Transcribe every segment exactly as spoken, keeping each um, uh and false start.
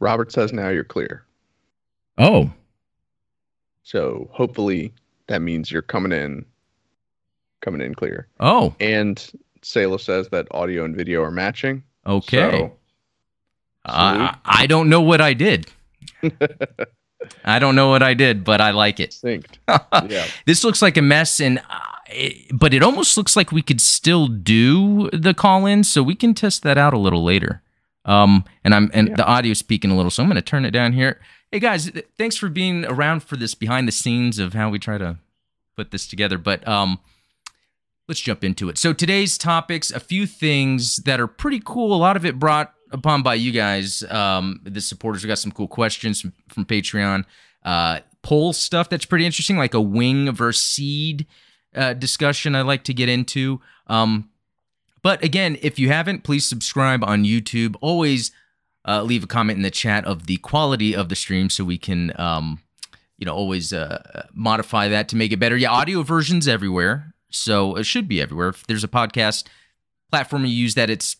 Robert says now you're clear. Oh. So hopefully that means you're coming in, coming in clear. Oh. And Sayla says that audio and video are matching. Okay. So, uh, I don't know what I did. I don't know what I did, but I like it. Synced. Yeah. This looks like a mess, and uh, it, but it almost looks like we could still do the call-in, so we can test that out a little later. Um, and I'm and yeah. the audio's peaking a little, so I'm going to turn it down here. Hey guys, thanks for being around for this behind the scenes of how we try to put this together. But um, let's jump into it. So today's topics, a few things that are pretty cool. A lot of it brought upon by you guys, um, the supporters. We got some cool questions from, from Patreon, uh, poll stuff that's pretty interesting, like a wing versus seed uh, discussion I like to get into. Um, but again, if you haven't, please subscribe on YouTube. Always uh, leave a comment in the chat of the quality of the stream so we can, um, you know, always uh, modify that to make it better. Yeah, audio version's everywhere, so it should be everywhere. If there's a podcast platform you use that it's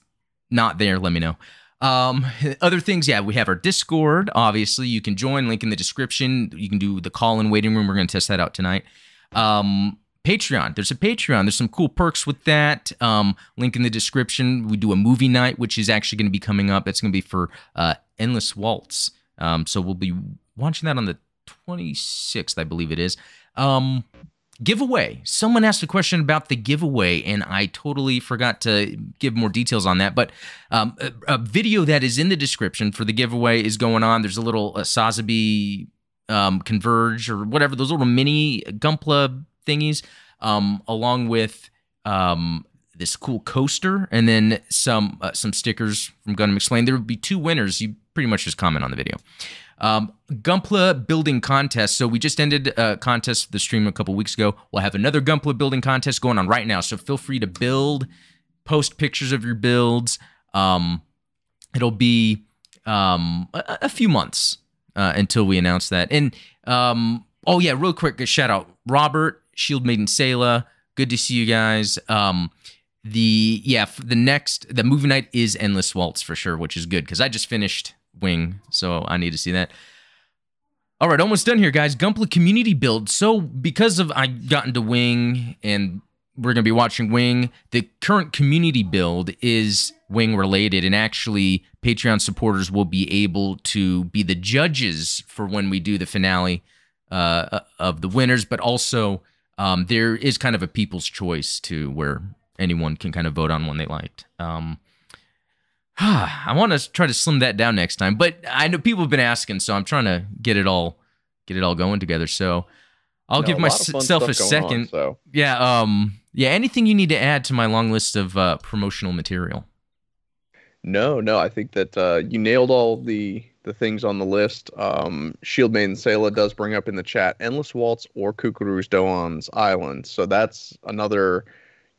not there, let me know. Um, other things, yeah, we have our Discord. Obviously, you can join, link in the description. You can do the call-in waiting room. We're going to test that out tonight. Um, Patreon. There's a Patreon. There's some cool perks with that. Um, link in the description. We do a movie night, which is actually going to be coming up. It's going to be for uh, Endless Waltz. Um, so we'll be watching that on the twenty-sixth, I believe it is. Um, giveaway. Someone asked a question about the giveaway, and I totally forgot to give more details on that. But um, a, a video that is in the description for the giveaway is going on. There's a little uh, Sazabi um, Converge or whatever, those little mini Gunpla thingies, um, along with um, this cool coaster and then some uh, some stickers from Gundam Explained. There will be two winners. You pretty much just comment on the video. Um, Gunpla building contest. So we just ended a contest, the stream a couple weeks ago. We'll have another Gunpla building contest going on right now. So feel free to build, post pictures of your builds. Um, it'll be um, a, a few months uh, until we announce that. And um, oh yeah, real quick, a shout out, Robert, Shield Maiden Sela. Good to see you guys. Um, the yeah, the next the movie night is Endless Waltz for sure, which is good because I just finished Wing, so I need to see that. All right, almost done here, guys. Gunpla community build. So because of I got into Wing and we're gonna be watching Wing, the current community build is Wing related, and actually Patreon supporters will be able to be the judges for when we do the finale uh, of the winners. But also um, there is kind of a people's choice too, where anyone can kind of vote on one they liked. Um, I want to try to slim that down next time, but I know people have been asking, so I'm trying to get it all, get it all going together. So I'll no, give myself a second. On, so. Yeah, um, yeah. Anything you need to add to my long list of uh, promotional material? No, no. I think that uh, you nailed all the the things on the list. Um, Shield Maiden Sela does bring up in the chat Endless Waltz or Cucuruz Doan's Island. So that's another.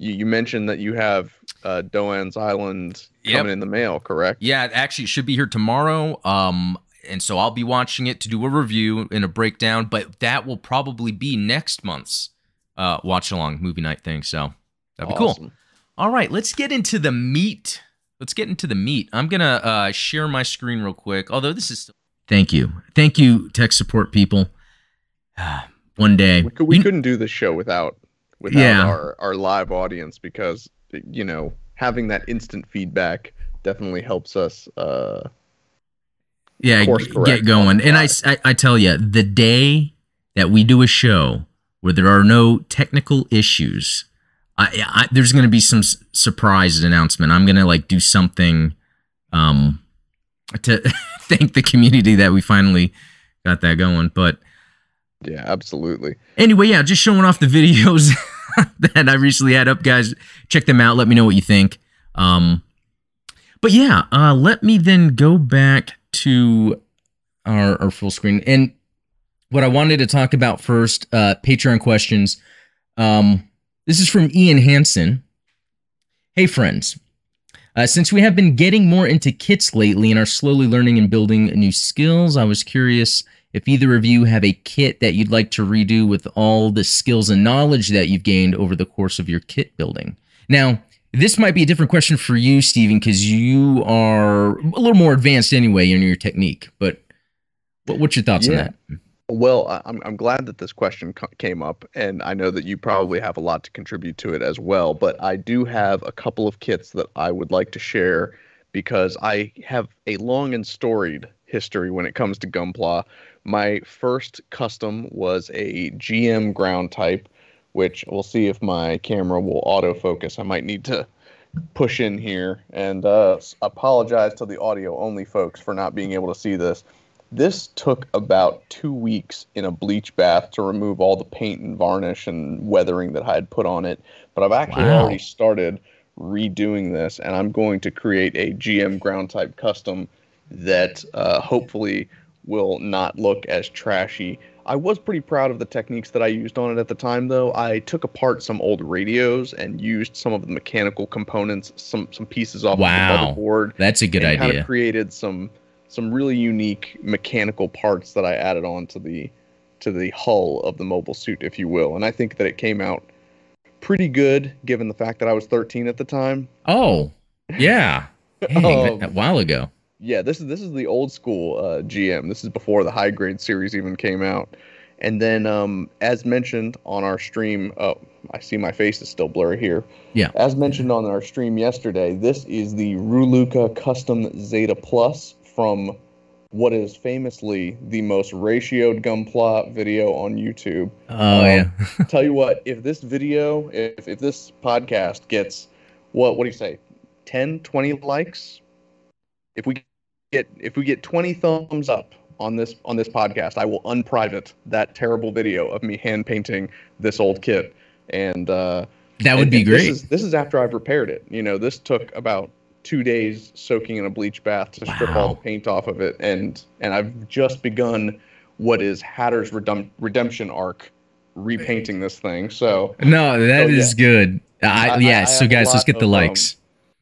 You, you mentioned that you have uh, Doan's Island coming yep. in the mail, correct? Yeah, actually, it should be here tomorrow, um, and so I'll be watching it to do a review and a breakdown, but that will probably be next month's uh, watch-along movie night thing, so that'd be awesome. Cool. All right, let's get into the meat. Let's get into the meat. I'm going to uh, share my screen real quick, although this is... Still Thank you. Thank you, tech support people. One day... We, could, we couldn't do this show without... without yeah. our, our live audience, because, you know, having that instant feedback definitely helps us uh, yeah, course correct get going. And I, I, I tell you, the day that we do a show where there are no technical issues, I, I there's going to be some surprise announcement. I'm going to, like, do something um, to thank the community that we finally got that going. But... yeah, absolutely. Anyway, yeah, just showing off the videos that I recently had up, guys. Check them out. Let me know what you think. Um, but yeah, uh, let me then go back to our, our full screen. And what I wanted to talk about first, uh, Patreon questions. Um, this is from Ian Hansen. Hey, friends. Uh, since we have been getting more into kits lately and are slowly learning and building new skills, I was curious... if either of you have a kit that you'd like to redo with all the skills and knowledge that you've gained over the course of your kit building. Now, This might be a different question for you, Steven, because you are a little more advanced anyway in your technique. But what, what's your thoughts yeah. on that? Well, I'm, I'm glad that this question came up, and I know that you probably have a lot to contribute to it as well. But I do have a couple of kits that I would like to share because I have a long and storied history when it comes to Gunpla. My first custom was a G M Ground Type, which we'll see if my camera will autofocus. I might need to push in here and uh, apologize to the audio-only folks for not being able to see this. This took about two weeks in a bleach bath to remove all the paint and varnish and weathering that I had put on it. But I've actually wow. already started redoing this, and I'm going to create a G M Ground Type custom that uh, hopefully will not look as trashy. I was pretty proud of the techniques that I used on it at the time, though. I took apart some old radios and used some of the mechanical components, some some pieces off wow. of the motherboard. That's a good and idea. Kind of created some some really unique mechanical parts that I added on to the to the hull of the mobile suit, if you will. And I think that it came out pretty good, given the fact that I was thirteen at the time. Oh, yeah, Dang, um, that, a while ago. Yeah, this is this is the old school uh, G M. This is before the high grade series even came out. And then, um, as mentioned on our stream, oh, I see my face is still blurry here. Yeah. As mentioned on our stream yesterday, this is the Ruruka Custom Zeta Plus from what is famously the most ratioed Gunpla video on YouTube. Oh um, yeah. Tell you what, if this video, if if this podcast gets what what do you say, ten, twenty likes, if we Get, if we get twenty thumbs up on this on this podcast, I will unprivate that terrible video of me hand painting this old kit, and uh, that would and, be and great. This is, this is after I've repaired it. You know, this took about two days soaking in a bleach bath to wow. strip all the paint off of it, and and I've just begun what is Hatter's redum- redemption arc, repainting this thing. So no, that so, is yeah. good. I, I, yeah. I, I so guys, let's get the of, likes.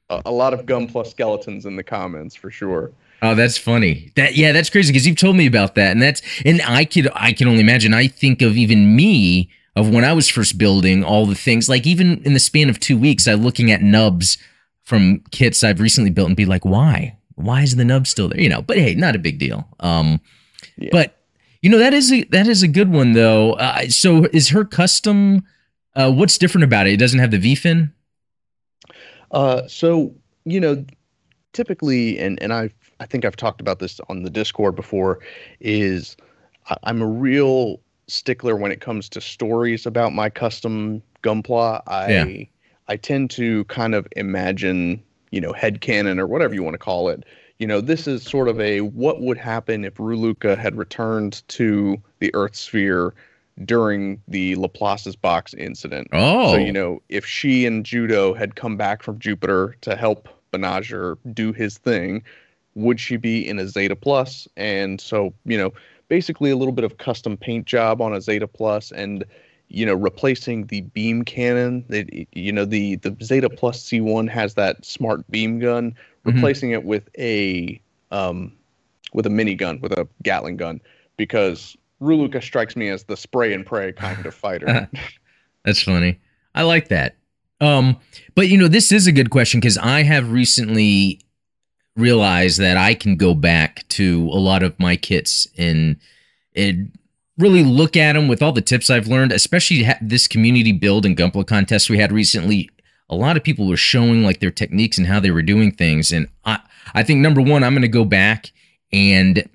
Um, a, a lot of Gunpla skeletons in the comments for sure. Oh, that's funny. That yeah, that's crazy because you've told me about that, and that's and I could I can only imagine. I think of even me of when I was first building all the things. Like even in the span of two weeks, I'm looking at nubs from kits I've recently built and be like, why? Why is the nub still there? You know. But hey, not a big deal. Um, yeah. But you know that is a, that is a good one though. Uh, so is her custom? Uh, what's different about it? It doesn't have the V fin. Uh, so you know, typically, and and I've. I think I've talked about this on the Discord before, is I'm a real stickler when it comes to stories about my custom Gunpla. I yeah. I tend to kind of imagine, you know, headcanon or whatever you want to call it. You know, this is sort of a what would happen if Ruruka had returned to the Earth sphere during the Laplace's box incident. Oh. So, you know, if she and Judo had come back from Jupiter to help Benager do his thing, would she be in a Zeta Plus? And so, you know, basically a little bit of custom paint job on a Zeta Plus and, you know, replacing the beam cannon. It, you know, the, the Zeta Plus C one has that smart beam gun, replacing mm-hmm. it with a um, with a minigun, with a Gatling gun, because Ruruka strikes me as the spray and pray kind of fighter. That's funny. I like that. Um, but, you know, this is a good question because I have recently realize that I can go back to a lot of my kits and, and really look at them with all the tips I've learned, especially this community build and Gunpla contest we had recently. A lot of people were showing like their techniques and how they were doing things. And I, I think number one, I'm going to go back and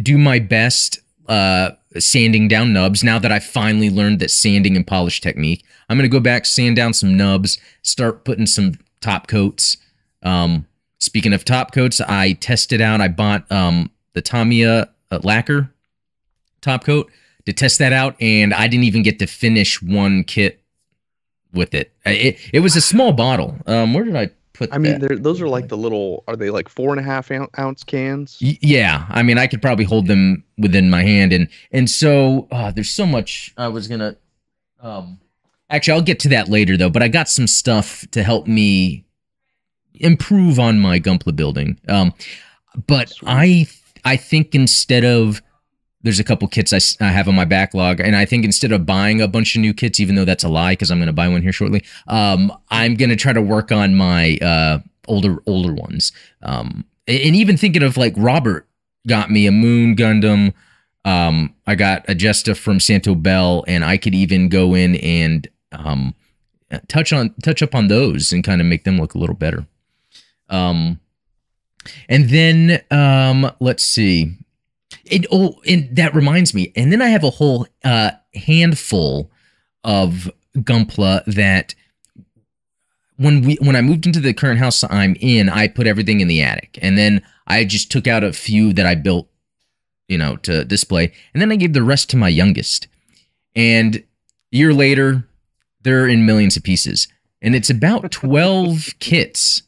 do my best uh, sanding down nubs. Now that I finally learned that sanding and polish technique, I'm going to go back, sand down some nubs, start putting some top coats. Um, Speaking of top coats, I tested out, I bought um, the Tamiya uh, lacquer top coat to test that out, and I didn't even get to finish one kit with it. It, it was a small bottle. Um, where did I put I that? I mean, those are like the little, are they like four and a half ounce cans? Y- yeah. I mean, I could probably hold them within my hand. And and so uh, there's so much I was going to, um, actually, I'll get to that later, though, but I got some stuff to help me improve on my Gunpla building. Um, but Sweet. I I think instead of there's a couple kits I, I have on my backlog, and I think instead of buying a bunch of new kits, even though that's a lie because I'm going to buy one here shortly, um, I'm going to try to work on my uh, older older ones. Um, and even thinking of, like, Robert got me a Moon Gundam. Um, I got a Jesta from Santo Bell, and I could even go in and um, touch on touch up on those and kind of make them look a little better. Um, and then um, let's see. It, oh, and that reminds me. And then I have a whole uh, handful of Gunpla that when we when I moved into the current house I'm in, I put everything in the attic, and then I just took out a few that I built, you know, to display, and then I gave the rest to my youngest. And a year later, they're in millions of pieces, and it's about twelve kits.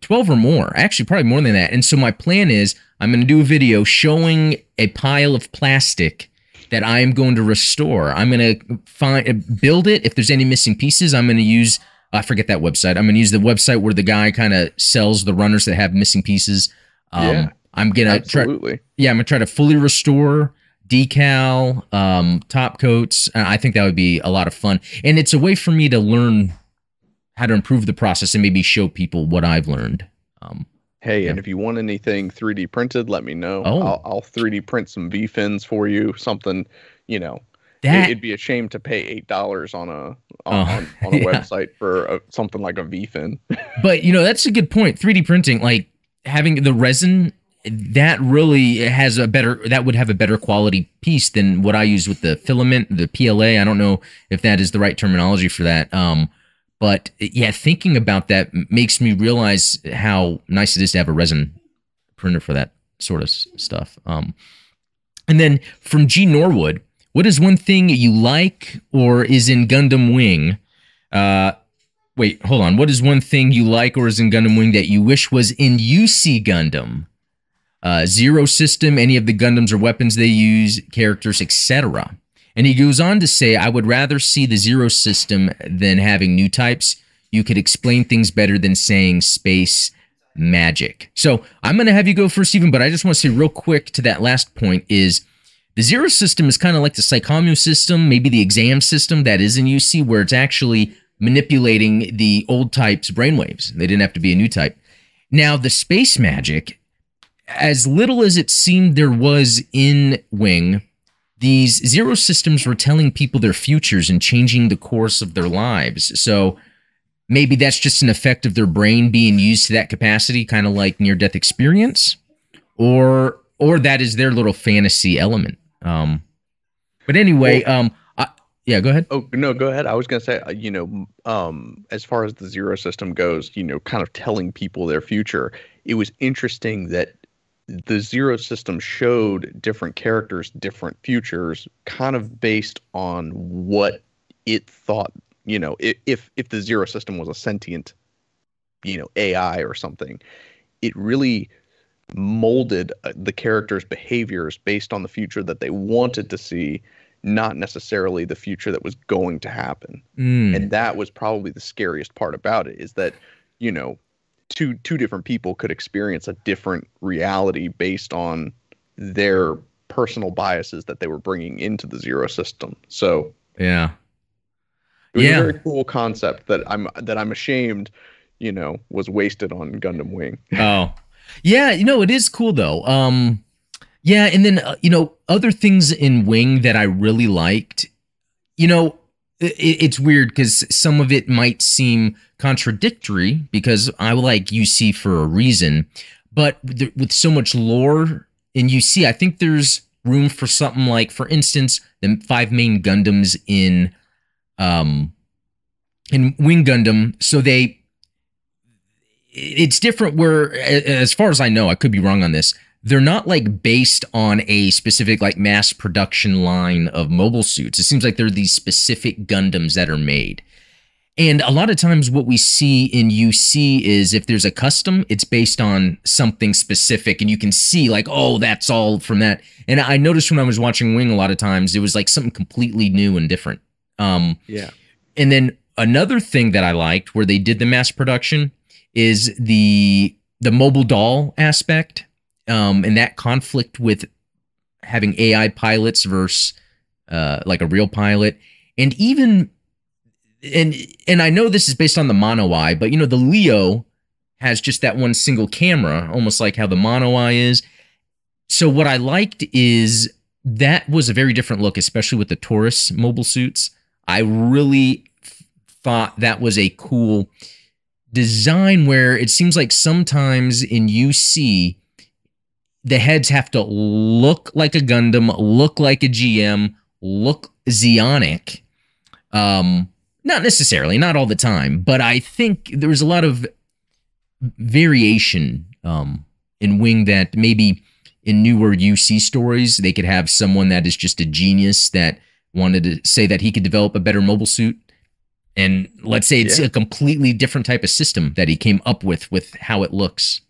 twelve or more, actually probably more than that. And so my plan is I'm going to do a video showing a pile of plastic that I am going to restore. I'm going to find, build it. If there's any missing pieces, I'm going to use, I forget that website. I'm going to use the website where the guy kind of sells the runners that have missing pieces. Um, yeah, I'm going to try, yeah, I'm going to try to fully restore decal, um, top coats. I think that would be a lot of fun. And it's a way for me to learn how to improve the process and maybe show people what I've learned. Um, hey, yeah. And if you want anything three D printed, let me know. Oh. I'll, I'll three D print some V-fins for you, something, you know. That... It, it'd be a shame to pay eight dollars on a on, oh, on, on a yeah. website for a, something like a V-fin. But, you know, that's a good point. three D printing, like having the resin, that really has a better, that would have a better quality piece than what I use with the filament, the P L A. I don't know if that is the right terminology for that. Um, But yeah, thinking about that makes me realize how nice it is to have a resin printer for that sort of stuff. Um, and then from G Norwood, what is one thing you like or is in Gundam Wing? Uh, wait, hold on. What is one thing you like or is in Gundam Wing that you wish was in U C Gundam? Uh, Zero System, any of the Gundams or weapons they use, characters, et cetera. And he goes on to say, I would rather see the Zero System than having new types. You could explain things better than saying space magic. So I'm going to have you go first, Stephen, but I just want to say real quick to that last point is the Zero System is kind of like the Psychomu system, maybe the exam system that is in U C, where it's actually manipulating the old type's brainwaves. They didn't have to be a new type. Now, the space magic, as little as it seemed there was in Wing, these Zero Systems were telling people their futures and changing the course of their lives. So maybe that's just an effect of their brain being used to that capacity, kind of like near-death experience, or or that is their little fantasy element. Um, but anyway, well, um, I, yeah, go ahead. Oh, no, go ahead. I was going to say, you know, um, as far as the Zero System goes, you know, kind of telling people their future, it was interesting that the Zero System showed different characters, different futures, kind of based on what it thought, you know, if, if the Zero System was a sentient, you know, A I or something, it really molded the characters' behaviors based on the future that they wanted to see, not necessarily the future that was going to happen. Mm. And that was probably the scariest part about it, is that, you know, Two, two different people could experience a different reality based on their personal biases that they were bringing into the Zero System. So yeah, it was yeah. a very cool concept that I'm that I'm ashamed, you know, was wasted on Gundam Wing. Oh, yeah, you know, it is cool though. Um, yeah, and then uh, you know, other things in Wing that I really liked, you know. It's weird because some of it might seem contradictory because I like U C for a reason, but with so much lore in U C, I think there's room for something like, for instance, the five main Gundams in um, in Wing Gundam. So they, it's different where, as far as I know, I could be wrong on this, they're not like based on a specific like mass production line of mobile suits. It seems like there are these specific Gundams that are made. And a lot of times what we see in U C is if there's a custom, it's based on something specific and you can see like, oh, that's all from that. And I noticed when I was watching Wing a lot of times, it was like something completely new and different. Um, yeah. And then another thing that I liked where they did the mass production is the, the mobile doll aspect. Um, and that conflict with having A I pilots versus uh, like a real pilot. And even, and and I know this is based on the mono eye, but you know, the Leo has just that one single camera, almost like how the mono eye is. So what I liked is that was a very different look, especially with the Taurus mobile suits. I really f- thought that was a cool design, where it seems like sometimes in U C, the heads have to look like a Gundam, look like a G M, look Zeonic. Um, not necessarily, not all the time, but I think there was a lot of variation um, in Wing that maybe in newer U C stories, they could have someone that is just a genius that wanted to say that he could develop a better mobile suit. And let's say it's yeah. a completely different type of system that he came up with, with how it looks.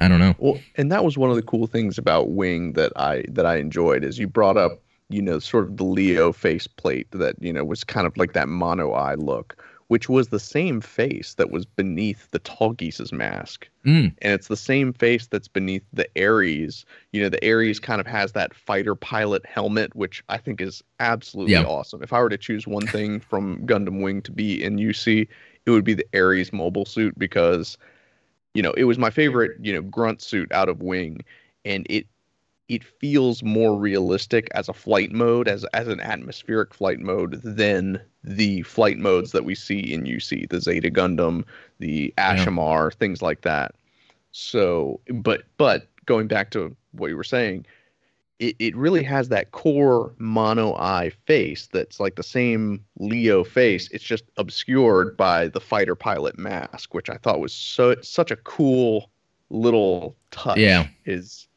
I don't know. Well, and that was one of the cool things about Wing that I that I enjoyed, is you brought up, you know, sort of the Leo faceplate that, you know, was kind of like that mono eye look, which was the same face that was beneath the Tall Geese's mask. Mm. And it's the same face that's beneath the Ares. You know, the Ares kind of has that fighter pilot helmet, which I think is absolutely yeah. awesome. If I were to choose one thing from Gundam Wing to be in U C, it would be the Ares mobile suit, because, you know, it was my favorite, you know, grunt suit out of Wing. And it it feels more realistic as a flight mode, as as an atmospheric flight mode, than the flight modes that we see in U C, the Zeta Gundam, the Ashamar, yeah. things like that. So, but but going back to what you were saying, it, it really has that core mono-eye face that's like the same Leo face. It's just obscured by the fighter pilot mask, which I thought was so such a cool little touch. Yeah. Is,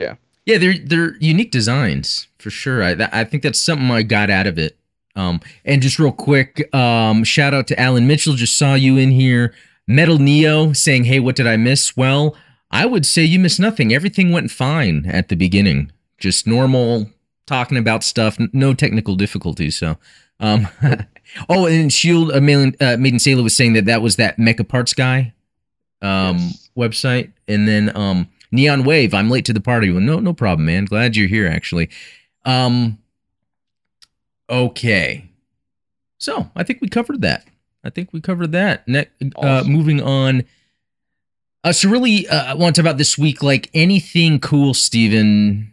yeah. Yeah, they're they're unique designs for sure. I I think that's something I got out of it. Um, and just real quick, um, shout out to Alan Mitchell. Just saw you in here. Metal Neo saying, "Hey, what did I miss?" Well, I would say you missed nothing. Everything went fine at the beginning. Just normal talking about stuff. No technical difficulties. So, um, oh, and Shield uh, Maiden Sela was saying that that was that Mecha Parts guy um, yes. website, and then. Um, Neon Wave, I'm late to the party. Well, no, no problem, man. Glad you're here, actually. Um, okay. So, I think we covered that. I think we covered that. Ne- awesome. uh, moving on. Uh, so, really, uh, I want to talk about this week, like, anything cool, Steven,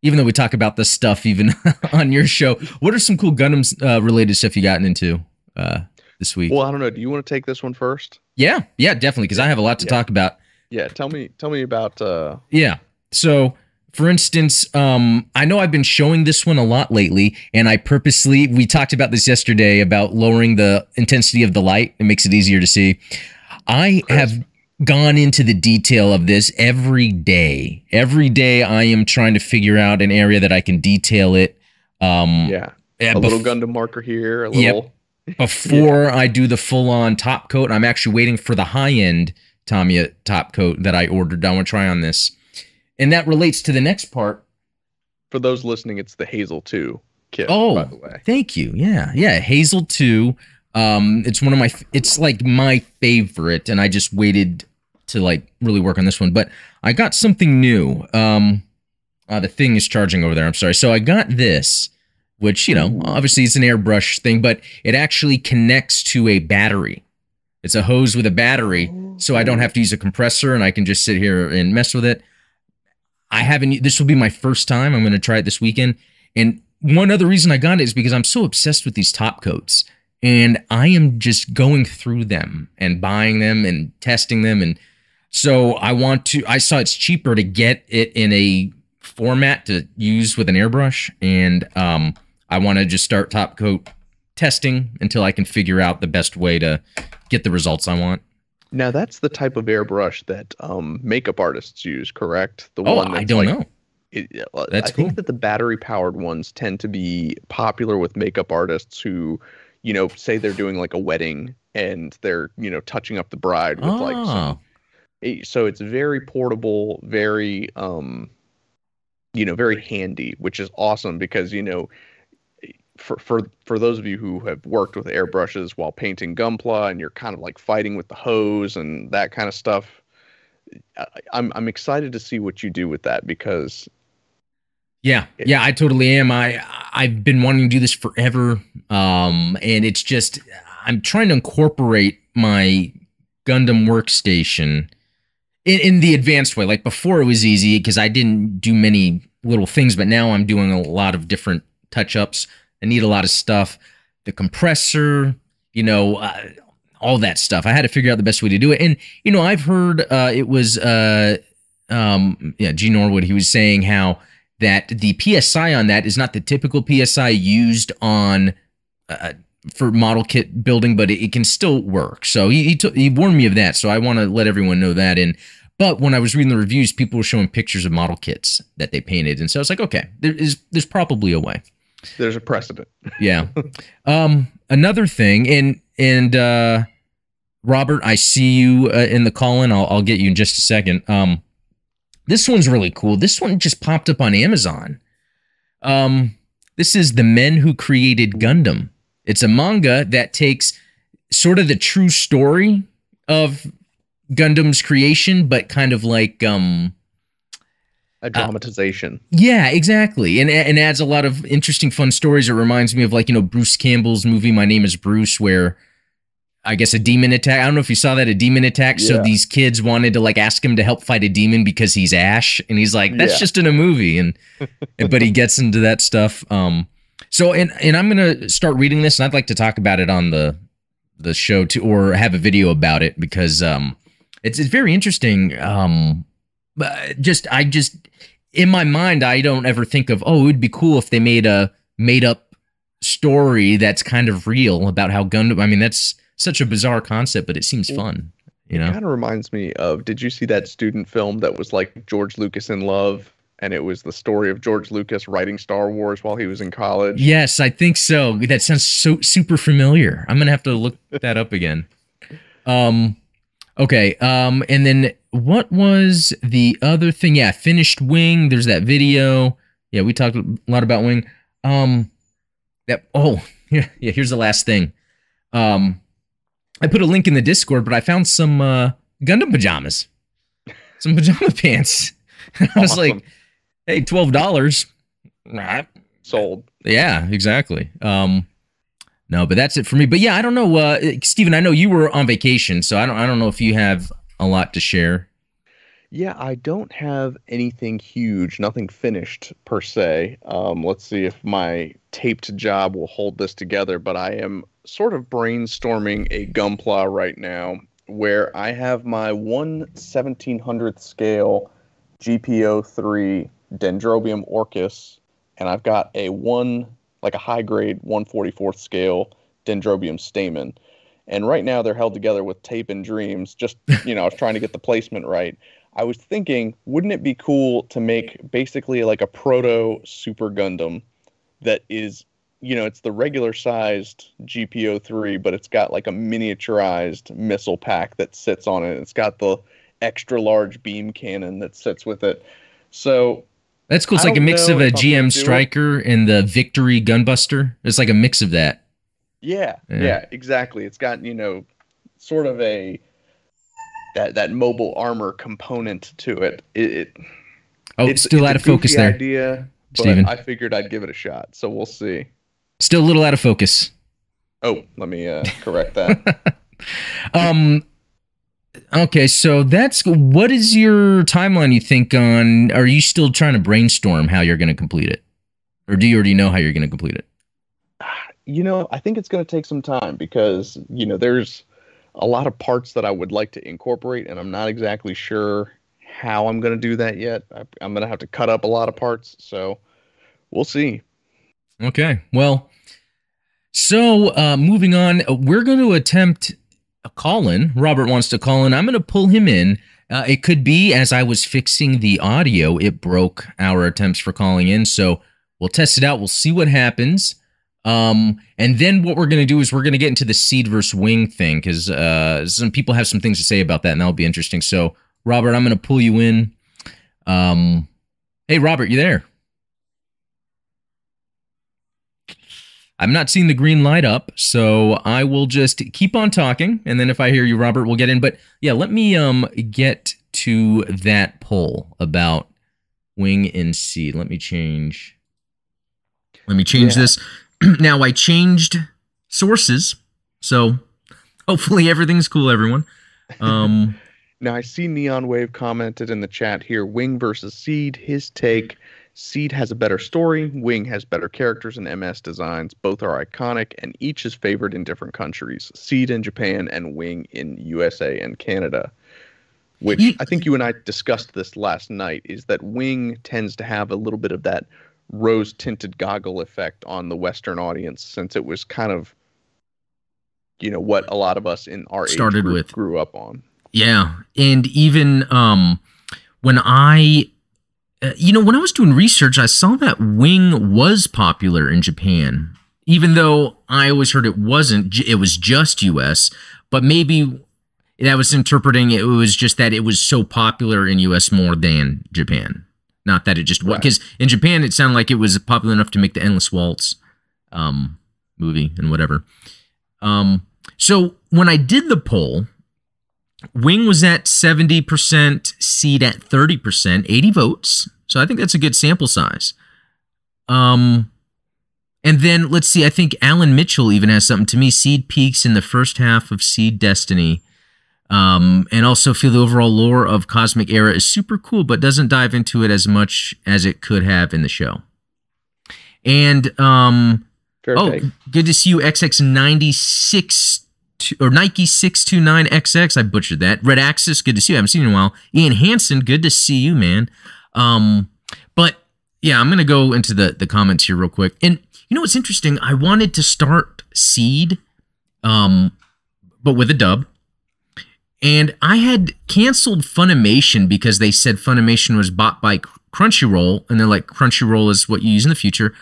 even though we talk about this stuff even on your show, what are some cool Gundam-related uh, stuff you gotten into uh, this week? Well, I don't know. Do you want to take this one first? Yeah. Yeah, definitely, because I have a lot to yeah. talk about. Yeah, tell me tell me about... Uh... Yeah, so, for instance, um, I know I've been showing this one a lot lately, and I purposely... We talked about this yesterday, about lowering the intensity of the light. It makes it easier to see. I Chris. have gone into the detail of this every day. Every day, I am trying to figure out an area that I can detail it. Um, yeah, a bef- little Gundam marker here, a little... Yep. Before yeah. I do the full-on top coat, I'm actually waiting for the high-end Tamiya top coat that I ordered. I want to try on this. And that relates to the next part. For those listening, it's the Hazel two kit, oh, by the way. Thank you. Yeah. Yeah. Hazel two. Um, it's one of my, it's like my favorite. And I just waited to like really work on this one, but I got something new. Um, uh, the thing is charging over there. I'm sorry. So I got this, which, you know, obviously it's an airbrush thing, but it actually connects to a battery. It's a hose with a battery, so I don't have to use a compressor, and I can just sit here and mess with it. I haven't. This will be my first time. I'm going to try it this weekend. And one other reason I got it is because I'm so obsessed with these top coats, and I am just going through them and buying them and testing them. And so I want to. I saw it's cheaper to get it in a format to use with an airbrush, and um, I want to just start top coat testing until I can figure out the best way to get the results I want. Now, that's the type of airbrush that um, makeup artists use, correct? The oh, one I don't like, know. It, uh, that's I cool. think that the battery-powered ones tend to be popular with makeup artists who, you know, say they're doing like a wedding and they're, you know, touching up the bride with oh. like some, it, so it's very portable, very, um, you know, very handy, which is awesome because, you know, For, for for those of you who have worked with airbrushes while painting Gunpla and you're kind of like fighting with the hose and that kind of stuff, I, I'm I'm excited to see what you do with that because Yeah, yeah, I totally am. I I've been wanting to do this forever, um, and it's just I'm trying to incorporate my Gundam workstation in, in the advanced way. Like before, it was easy because I didn't do many little things, but now I'm doing a lot of different touch-ups. I need a lot of stuff. The compressor, you know, uh, all that stuff. I had to figure out the best way to do it. And, you know, I've heard uh, it was, uh, um, yeah, G. Norwood, he was saying how that the P S I on that is not the typical P S I used on uh, for model kit building, but it, it can still work. So he, he, t he warned me of that. So I want to let everyone know that. And but when I was reading the reviews, people were showing pictures of model kits that they painted. And so I was like, okay, there is, there's probably a way. There's a precedent. Yeah. Um, another thing, and and uh, Robert, I see you uh, in the call-in. I'll, I'll get you in just a second. Um, this one's really cool. This one just popped up on Amazon. Um, this is The Men Who Created Gundam. It's a manga that takes sort of the true story of Gundam's creation, but kind of like um a dramatization. Uh, yeah, exactly. And and adds a lot of interesting fun stories. It reminds me of like, you know, Bruce Campbell's movie My Name is Bruce, where I guess a demon attack. I don't know if you saw that, a demon attack. Yeah. So these kids wanted to like ask him to help fight a demon because he's Ash, and he's like, that's yeah. just in a movie. And but he gets into that stuff. Um so and and I'm gonna start reading this, and I'd like to talk about it on the the show too, or have a video about it, because um It's it's very interesting. Um, just I just in my mind, I don't ever think of, oh, it would be cool if they made a made up story that's kind of real about how Gundam. I mean, that's such a bizarre concept, but it seems fun. You know, it kind of reminds me of. Did you see that student film that was like George Lucas in Love? And it was the story of George Lucas writing Star Wars while he was in college. Yes, I think so. That sounds so super familiar. I'm gonna have to look that up again. Um. Okay, um, and then what was the other thing? Yeah, finished Wing. There's that video. Yeah, we talked a lot about Wing. Um, that oh, yeah, yeah. Here's the last thing. Um, I put a link in the Discord, but I found some uh, Gundam pajamas, some pajama pants. I was awesome. Like, hey, twelve dollars. Nah, sold. Yeah, exactly. Um. No, but that's it for me. But yeah, I don't know, uh, Stephen. I know you were on vacation, so I don't. I don't know if you have a lot to share. Yeah, I don't have anything huge, nothing finished per se. Um, let's see if my taped job will hold this together. But I am sort of brainstorming a Gunpla right now, where I have my one seventeen hundredth scale G P oh three Dendrobium Orchis, and I've got a one. like a high-grade one forty-fourth scale Dendrobium stamen. And right now they're held together with tape and dreams. Just, you know, I was trying to get the placement right. I was thinking, wouldn't it be cool to make basically like a proto Super Gundam that is, you know, it's the regular-sized G P oh three, but it's got like a miniaturized missile pack that sits on it. It's got the extra-large beam cannon that sits with it. So... That's cool. It's like a mix of a G M Striker and the Victory Gunbuster. It's like a mix of that. Yeah, yeah, yeah, exactly. It's got, you know, sort of a that that mobile armor component to it. It, it oh, it's still it's out of focus there, idea, but Steven. I figured I'd give it a shot, so we'll see. Still a little out of focus. Oh, let me uh, correct that. um. Okay, so that's what is your timeline you think on? Are you still trying to brainstorm how you're going to complete it? Or do you already know how you're going to complete it? You know, I think it's going to take some time because, you know, there's a lot of parts that I would like to incorporate, and I'm not exactly sure how I'm going to do that yet. I, I'm going to have to cut up a lot of parts, so we'll see. Okay, well, so uh, moving on, we're going to attempt... a call-in. Robert wants to call in. I'm going to pull him in. Uh, it could be as I was fixing the audio, it broke our attempts for calling in. So we'll test it out. We'll see what happens. Um, and then what we're going to do is we're going to get into the Seed versus Wing thing because uh, some people have some things to say about that, and that'll be interesting. So, Robert, I'm going to pull you in. Um, hey, Robert, you there? I'm not seeing the green light up, so I will just keep on talking, and then if I hear you, Robert, we'll get in. But yeah, let me um get to that poll about Wing and Seed. Let me change. Let me change yeah. this. Now I changed sources, so hopefully everything's cool, everyone. Um, now I see Neon Wave commented in the chat here, Wing versus Seed, his take. Seed has a better story, Wing has better characters and M S designs. Both are iconic, and each is favored in different countries. Seed in Japan and Wing in U S A and Canada. Which I think you and I discussed this last night, is that Wing tends to have a little bit of that rose-tinted goggle effect on the Western audience, since it was kind of, you know, what a lot of us in our started age with grew up on. Yeah, and even um, when I, uh, you know, when I was doing research, I saw that Wing was popular in Japan, even though I always heard it wasn't. It was just U S, but maybe. I was interpreting it was just that it was so popular in U S more than Japan. Not that it just was. Right. Because in Japan, it sounded like it was popular enough to make the Endless Waltz um, movie and whatever. Um, so when I did the poll, Wing was at seventy percent, Seed at thirty percent, eighty votes. So I think that's a good sample size. Um, and then, let's see, I think Alan Mitchell even has something to me. Seed peaks in the first half of Seed Destiny. Um, and also feel the overall lore of Cosmic Era is super cool, but doesn't dive into it as much as it could have in the show. And, um, Perfect. oh, good to see you, X X ninety-six, or Nike six two nine X X, I butchered that. Red Axis, good to see you, I haven't seen you in a while. Ian Hansen, good to see you, man. Um, but, yeah, I'm going to go into the, the comments here real quick. And, you know what's interesting? I wanted to start Seed, um, but with a dub. And I had canceled Funimation because they said Funimation was bought by Crunchyroll. And they're like, Crunchyroll is what you use in the future.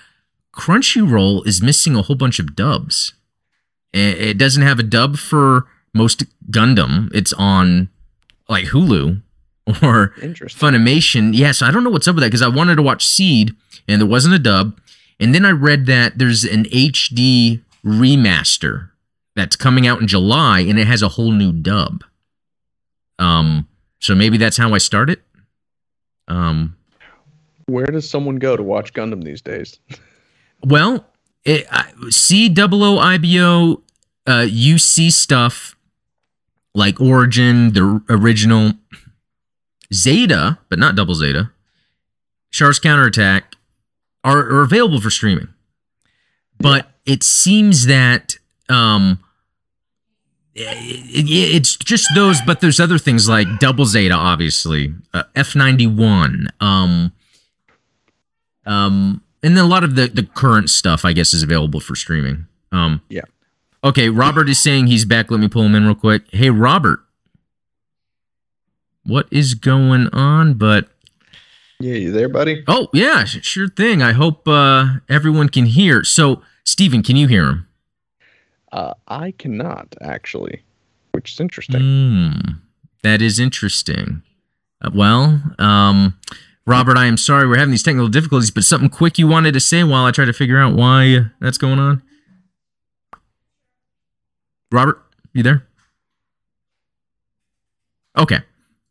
Crunchyroll is missing a whole bunch of dubs. It doesn't have a dub for most Gundam. It's on like Hulu or Funimation. Yeah, so I don't know what's up with that, because I wanted to watch Seed and there wasn't a dub. And then I read that there's an H D remaster that's coming out in July and it has a whole new dub. Um, so maybe that's how I start it. Um, where does someone go to watch Gundam these days? Well, it, I, C O O I B O, uh, U C stuff like Origin, the original Zeta, but not Double Zeta, Char's Counterattack are, are available for streaming, but yeah. It seems that, um, it's just those, but there's other things like Double Zeta, obviously, uh, F ninety-one, um, um, and then a lot of the, the current stuff, I guess, is available for streaming. Um, yeah. Okay, Robert is saying he's back. Let me pull him in real quick. Hey, Robert, what is going on? But yeah, you there, buddy? Oh, yeah, sure thing. I hope uh, everyone can hear. So, Steven, can you hear him? Uh, I cannot, actually, which is interesting. Mm, that is interesting. Uh, well, um, Robert, I am sorry we're having these technical difficulties, but something quick you wanted to say while I try to figure out why that's going on? Robert, you there? Okay.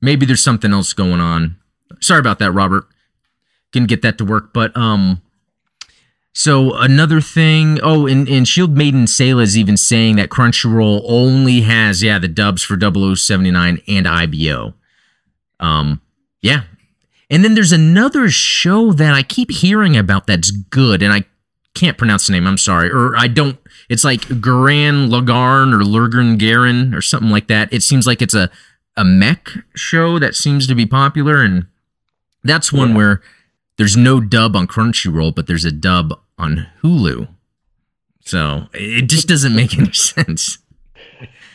Maybe there's something else going on. Sorry about that, Robert. Didn't get that to work, but... um. So another thing, oh, and, and Shield Maiden Sela is even saying that Crunchyroll only has, yeah, the dubs for double oh seventy-nine and I B O. Um, yeah. And then there's another show that I keep hearing about that's good, and I can't pronounce the name, I'm sorry. Or I don't, it's like Garan Lagarn or Lurgan Garan or something like that. It seems like it's a, a mech show that seems to be popular, and that's one yeah. where there's no dub on Crunchyroll, but there's a dub on Hulu. So it just doesn't make any sense.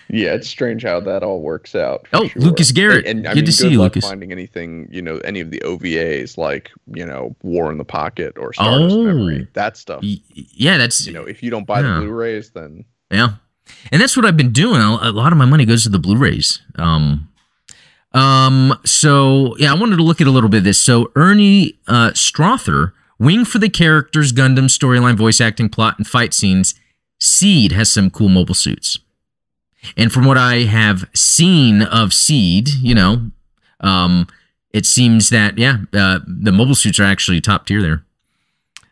Yeah, it's strange how that all works out. Oh, sure. Lucas Garrett. And, and, good mean, to see you, Lucas. Finding anything, you know, any of the O V As like, you know, War in the Pocket or Stardust oh, Memory, that stuff. Y- yeah, that's... You know, if you don't buy yeah. the Blu-rays, then... Yeah. And that's what I've been doing. A lot of my money goes to the Blu-rays. Um... Um, so yeah, I wanted to look at a little bit of this. So Ernie, uh, Strother, Wing for the characters, Gundam storyline, voice acting, plot, and fight scenes. Seed has some cool mobile suits. And from what I have seen of Seed, you know, um, it seems that, yeah, uh, the mobile suits are actually top tier there.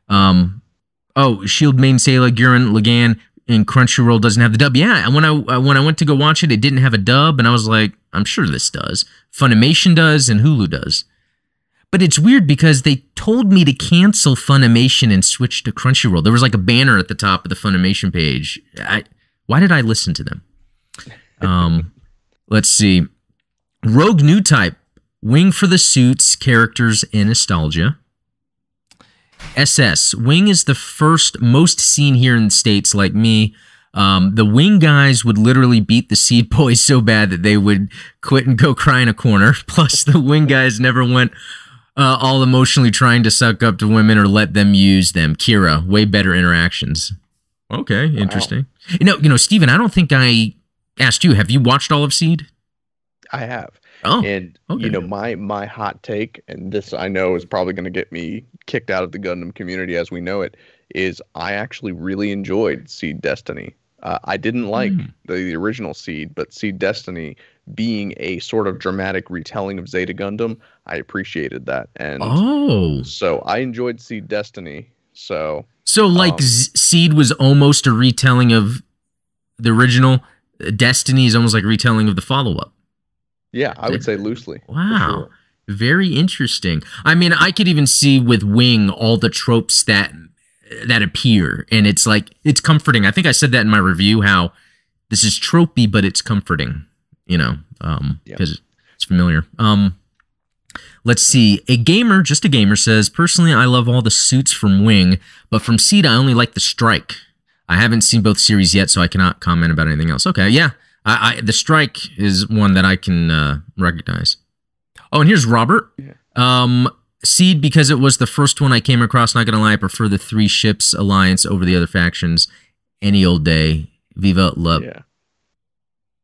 Um, oh, Shield Maiden Sela, Gurin, Lagan, and Crunchyroll doesn't have the dub. Yeah, when I when I went to go watch it, it didn't have a dub, and I was like, I'm sure this does. Funimation does, and Hulu does. But it's weird because they told me to cancel Funimation and switch to Crunchyroll. There was like a banner at the top of the Funimation page. I, why did I listen to them? Um, let's see. Rogue New Type, Wing for the suits, characters, and nostalgia. S S, Wing is the first most seen here in the States, like me. Um, the Wing guys would literally beat the Seed boys so bad that they would quit and go cry in a corner. Plus, the Wing guys never went uh, all emotionally trying to suck up to women or let them use them. Kira, way better interactions. Okay, interesting. Wow. You know, you know, Steven, I don't think I asked you, have you watched all of Seed? I have. Oh, and okay. You know, my my hot take, and this I know is probably going to get me kicked out of the Gundam community as we know it, is I actually really enjoyed Seed Destiny. Uh, I didn't like mm. the, the original Seed, but Seed Destiny being a sort of dramatic retelling of Zeta Gundam, I appreciated that. And oh, so I enjoyed Seed Destiny. So so like um, Seed was almost a retelling of the original. Destiny is almost like a retelling of the follow up. Yeah, I would say loosely. Wow. Sure. Very interesting. I mean, I could even see with Wing all the tropes that that appear, and it's like, it's comforting. I think I said that in my review, how this is tropey, but it's comforting, you know, um, because yeah. it's familiar. Um, let's see. A gamer, just a gamer, says, personally, I love all the suits from Wing, but from Seed, I only like the Strike. I haven't seen both series yet, so I cannot comment about anything else. Okay, yeah. I, I, the Strike is one that I can uh, recognize. Oh, and here's Robert. Yeah. Um, Seed, because it was the first one I came across, not going to lie, I prefer the three ships alliance over the other factions any old day. Viva love. Yeah.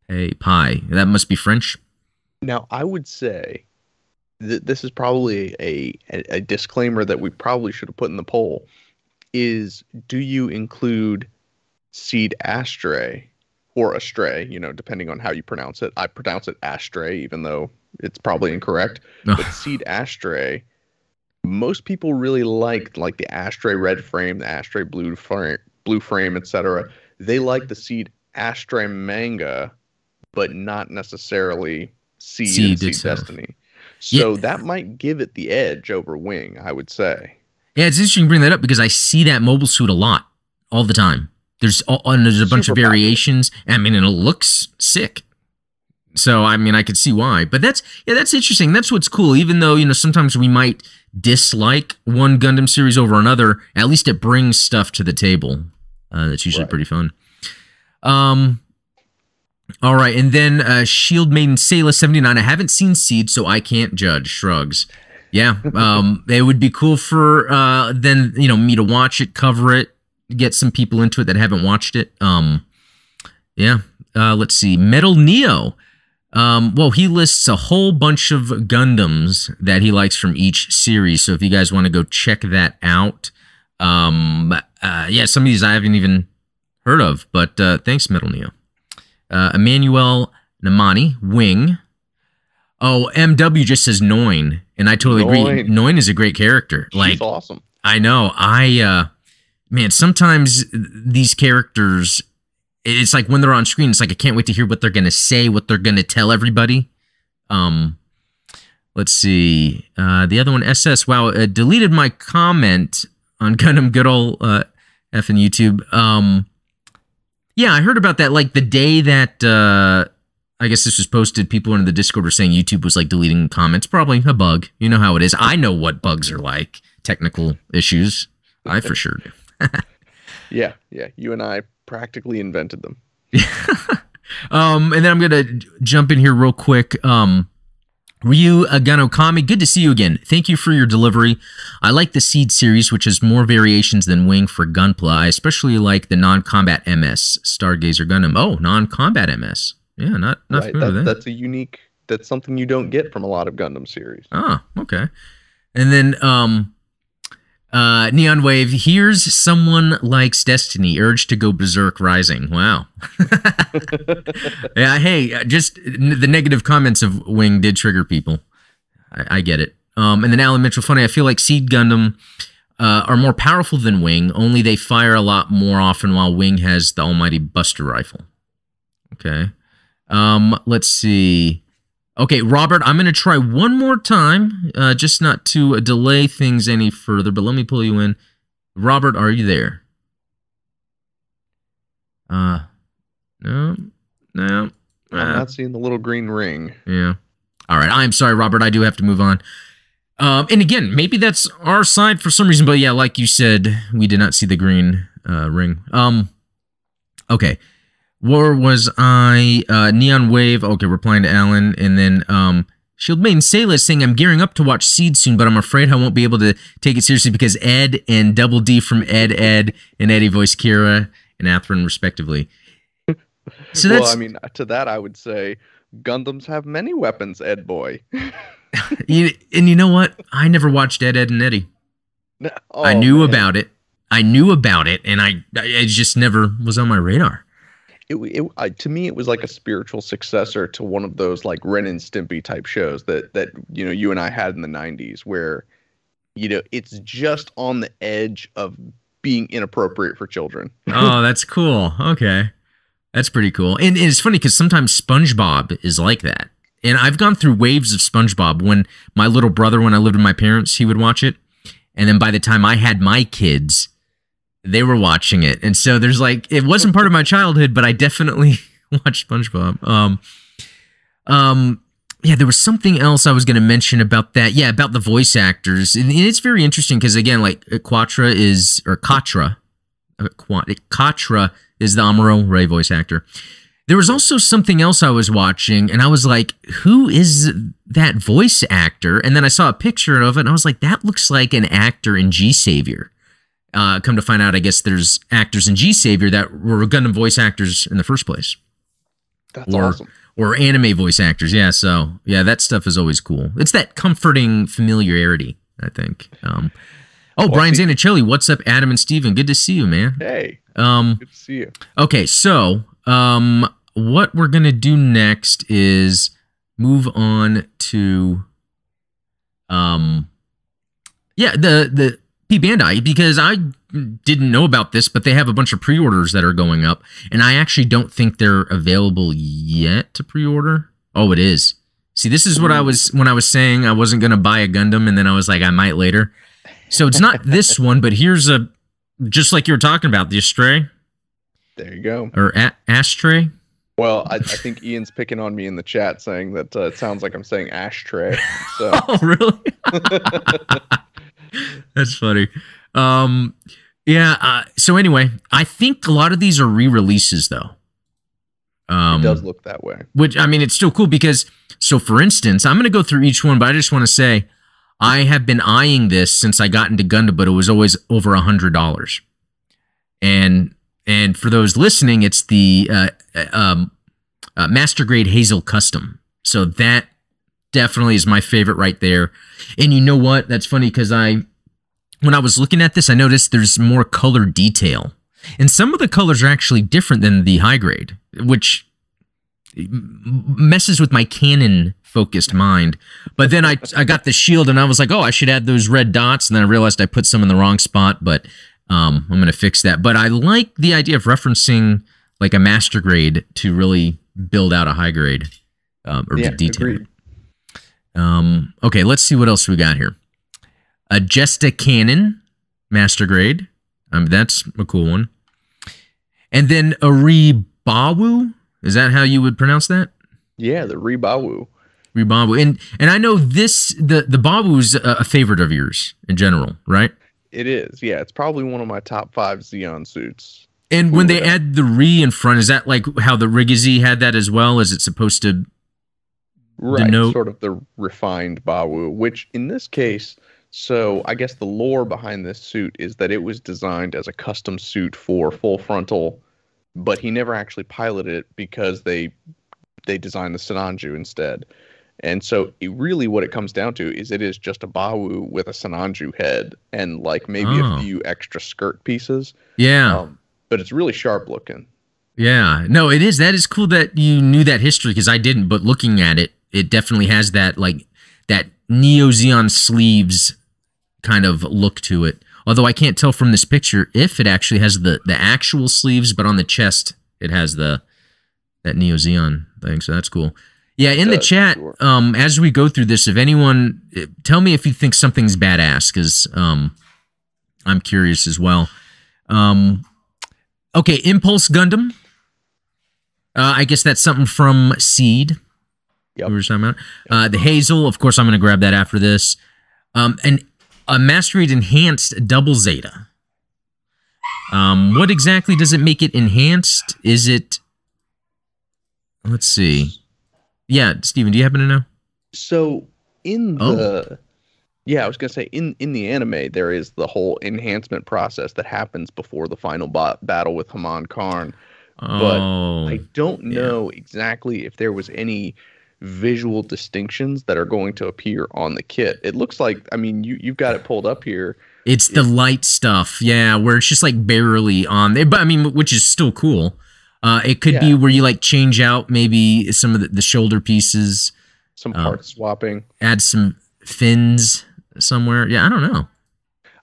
Hey, pie. That must be French. Now, I would say that this is probably a, a, a disclaimer that we probably should have put in the poll, is do you include Seed Astray? Or Astray, you know, depending on how you pronounce it. I pronounce it Astray, even though it's probably incorrect. But Seed Astray, most people really liked, like the Astray red frame, the Astray blue frame, blue frame, et cetera. They liked the Seed Astray manga, but not necessarily Seed, Seed and Seed itself. Destiny. So yeah. That might give it the edge over Wing, I would say. Yeah, it's interesting you bring that up because I see that mobile suit a lot, all the time. There's all, and there's a bunch Super of variations. I mean, and it looks sick. So, I mean, I could see why. But that's, yeah, that's interesting. That's what's cool. Even though, you know, sometimes we might dislike one Gundam series over another, at least it brings stuff to the table. Uh, that's usually right. Pretty fun. Um, all right. And then uh, Shield Maiden Sela seventy-nine. I haven't seen Seed, so I can't judge. Shrugs. Yeah. Um, it would be cool for uh, then, you know, me to watch it, cover it. Get some people into it that haven't watched it. Um, yeah. Uh, let's see. Metal Neo. Um, well, he lists a whole bunch of Gundams that he likes from each series. So if you guys want to go check that out. Um, uh, yeah, some of these I haven't even heard of. But uh, thanks, Metal Neo. Uh, Emmanuel Namani, Wing. Oh, M W just says Noin. And I totally Noin. agree. Noin is a great character. She's like, awesome. I know. I... Uh, Man, sometimes these characters, it's like when they're on screen, it's like I can't wait to hear what they're going to say, what they're going to tell everybody. Um, let's see. Uh, the other one, S S, wow, uh, deleted my comment on Gundam Good Ol' uh, effing YouTube. Um, yeah, I heard about that, like the day that, uh, I guess this was posted, people in the Discord were saying YouTube was like deleting comments. Probably a bug. You know how it is. I know what bugs are like, technical issues. I for sure do. yeah, yeah. You and I practically invented them. um, and then I'm gonna jump in here real quick. Um, Ryu Aganokami, good to see you again. Thank you for your delivery. I like the Seed series, which has more variations than Wing for Gunpla. I especially like the non-combat M S Stargazer Gundam. Oh, non-combat M S. Yeah, not not right, familiar that, with that. That's a unique. That's something you don't get from a lot of Gundam series. Ah, okay. And then um. Uh, Neon Wave, here's someone likes Destiny, urge to go berserk rising. Wow. yeah, hey, just the negative comments of Wing did trigger people. I, I get it. Um, and then Alan Mitchell, funny, I feel like Seed Gundam uh, are more powerful than Wing, only they fire a lot more often while Wing has the almighty Buster Rifle. Okay. Um, let's see. Okay, Robert, I'm going to try one more time, uh, just not to uh, delay things any further, but let me pull you in. Robert, are you there? Uh, no, no. Uh, I'm not seeing the little green ring. Yeah. All right, I'm sorry, Robert, I do have to move on. Um, and again, maybe that's our side for some reason, but yeah, like you said, we did not see the green uh, ring. Um, okay. Where was I? Uh, Neon Wave. Okay, replying to Alan. And then um, Shield Maiden Sela is saying, I'm gearing up to watch Seed soon, but I'm afraid I won't be able to take it seriously because Ed and Double D from Ed, Edd and Eddy voice Kira and Athrun, respectively. So that's... Well, I mean, to that I would say, Gundams have many weapons, Ed boy. you, and you know what? I never watched Ed, Edd n Eddy. No, oh, I knew man. about it. I knew about it, and I, I just never was on my radar. It, it, uh, to me, it was like a spiritual successor to one of those like Ren and Stimpy type shows that, that you know, you and I had in the nineties where, you know, it's just on the edge of being inappropriate for children. Oh, that's cool. Okay. That's pretty cool. And, and it's funny because sometimes SpongeBob is like that. And I've gone through waves of SpongeBob. When my little brother, when I lived with my parents, he would watch it. And then by the time I had my kids, they were watching it. And so there's like, it wasn't part of my childhood, but I definitely watched SpongeBob. Um, um, yeah, there was something else I was going to mention about that. Yeah, about the voice actors. And, and it's very interesting because, again, like Quattro is, or Katra, Katra is the Amuro Ray voice actor. There was also something else I was watching, and I was like, who is that voice actor? And then I saw a picture of it, and I was like, that looks like an actor in G-Savior. Uh, come to find out, I guess there's actors in G-Savior that were Gundam voice actors in the first place. That's or, awesome. Or anime voice actors, yeah. So, yeah, that stuff is always cool. It's that comforting familiarity, I think. Um, oh, well, Brian see. Zanichelli, what's up, Adam and Steven? Good to see you, man. Hey, um, good to see you. Okay, so um, what we're going to do next is move on to, um, yeah, the the... P. Bandai, because I didn't know about this, but they have a bunch of pre-orders that are going up, and I actually don't think they're available yet to pre-order. Oh, it is. See, this is what I was, when I was saying I wasn't going to buy a Gundam, and then I was like, I might later. So it's not this one, but here's a, just like you were talking about, the Astray. There you go. Or a Astray. Well, I, I think Ian's picking on me in the chat saying that uh, it sounds like I'm saying ashtray. So. Oh, really? That's funny. Um, yeah. Uh, so anyway, I think a lot of these are re-releases, though. Um, it does look that way. Which, I mean, it's still cool because, so for instance, I'm going to go through each one, but I just want to say I have been eyeing this since I got into Gundam, but it was always over one hundred dollars. And and for those listening, it's the uh, um, uh, Master Grade Hazel Custom. So that definitely is my favorite right there. And you know what? That's funny because I, when I was looking at this, I noticed there's more color detail. And some of the colors are actually different than the high grade, which messes with my canon-focused mind. But then I, I got the shield, and I was like, oh, I should add those red dots. And then I realized I put some in the wrong spot, but um, I'm going to fix that. But I like the idea of referencing like a master grade to really build out a high grade um, or yeah, detail. Agreed. Um, okay, let's see what else we got here. A Jesta Cannon, Master Grade. Um, that's a cool one. And then a Re-Bawoo. Is that how you would pronounce that? Yeah, the Re-Bawoo. Re-Bawoo. And, and I know this, the, the Bawoo's a, a favorite of yours in general, right? It is, yeah. It's probably one of my top five Zeon suits. And when they add the Re in front, is that like how the Rigazi had that as well? Is it supposed to... Right, sort of the refined Bawoo, which in this case, so I guess the lore behind this suit is that it was designed as a custom suit for full frontal, but he never actually piloted it because they they designed the Sananju instead. And so it really what it comes down to is it is just a Bawoo with a Sananju head and like maybe oh. a few extra skirt pieces. Yeah. Um, but it's really sharp looking. Yeah. No, it is. That is cool that you knew that history because I didn't, but looking at it, it definitely has that, like, that Neo Zeon sleeves kind of look to it. Although I can't tell from this picture if it actually has the, the actual sleeves, but on the chest it has the that Neo Zeon thing, so that's cool. Yeah, in the chat, um, as we go through this, if anyone, tell me if you think something's badass, because um, I'm curious as well. Um, okay, Impulse Gundam. Uh, I guess that's something from Seed. Yep. We were talking about. Uh, the Hazel, of course, I'm going to grab that after this. Um, and a Mastered Enhanced Double Zeta. Um, what exactly does it make it enhanced? Is it... Let's see... Yeah, Steven, do you happen to know? So in the oh. Yeah, I was going to say in, in the anime there is the whole enhancement process that happens before the final bo- battle with Haman Karn. Oh, but I don't know yeah. exactly if there was any visual distinctions that are going to appear on the kit. It looks like I mean you you've got it pulled up here. It's, it's the light stuff. Yeah, where it's just like barely on there, but I mean which is still cool. Uh, it could yeah. be where you like change out maybe some of the, the shoulder pieces, some part uh, swapping, add some fins somewhere. Yeah, I don't know.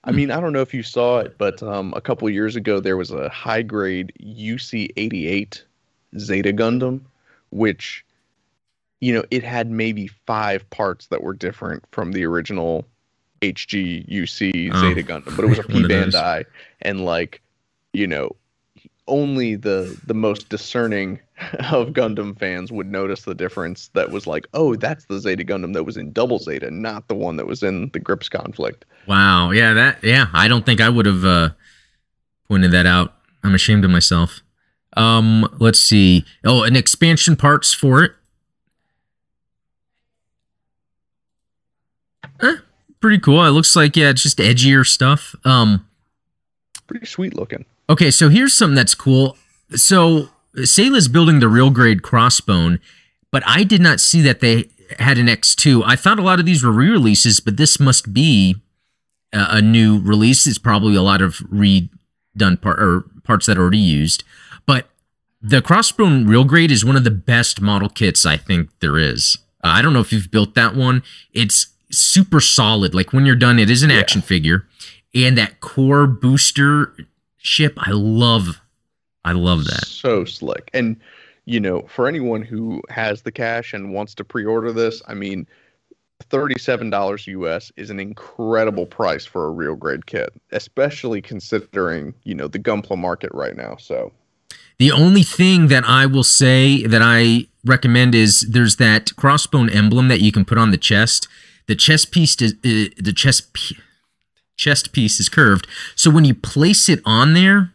I hmm. mean, I don't know if you saw it, but um, a couple of years ago there was a high grade U C eighty-eight Zeta Gundam, which you know it had maybe five parts that were different from the original H G U C oh. Zeta Gundam, but it was a P Bandai, and like you know. Only the the most discerning of Gundam fans would notice the difference that was like, oh, that's the Zeta Gundam that was in Double Zeta, not the one that was in the Grips conflict. Wow. Yeah, that yeah, I don't think I would have uh, pointed that out. I'm ashamed of myself. Um, let's see. Oh, and expansion parts for it. Eh, pretty cool. It looks like, yeah, it's just edgier stuff. Um, pretty sweet looking. Okay, so here's something that's cool. So Sayla's building the real grade Crossbone, but I did not see that they had an X two. I thought a lot of these were re-releases, but this must be a, a new release. It's probably a lot of redone part or parts that are already used. But the Crossbone real grade is one of the best model kits I think there is. Uh, I don't know if you've built that one. It's super solid. Like when you're done, it is an yeah. action figure, and that core booster ship, I love, I love that. So slick. And, you know, for anyone who has the cash and wants to pre-order this, I mean, thirty-seven dollars U S is an incredible price for a real grade kit, especially considering, you know, the Gunpla market right now. So the only thing that I will say that I recommend is there's that Crossbone emblem that you can put on the chest. The chest piece is uh, the chest piece. Chest piece is curved, so when you place it on there,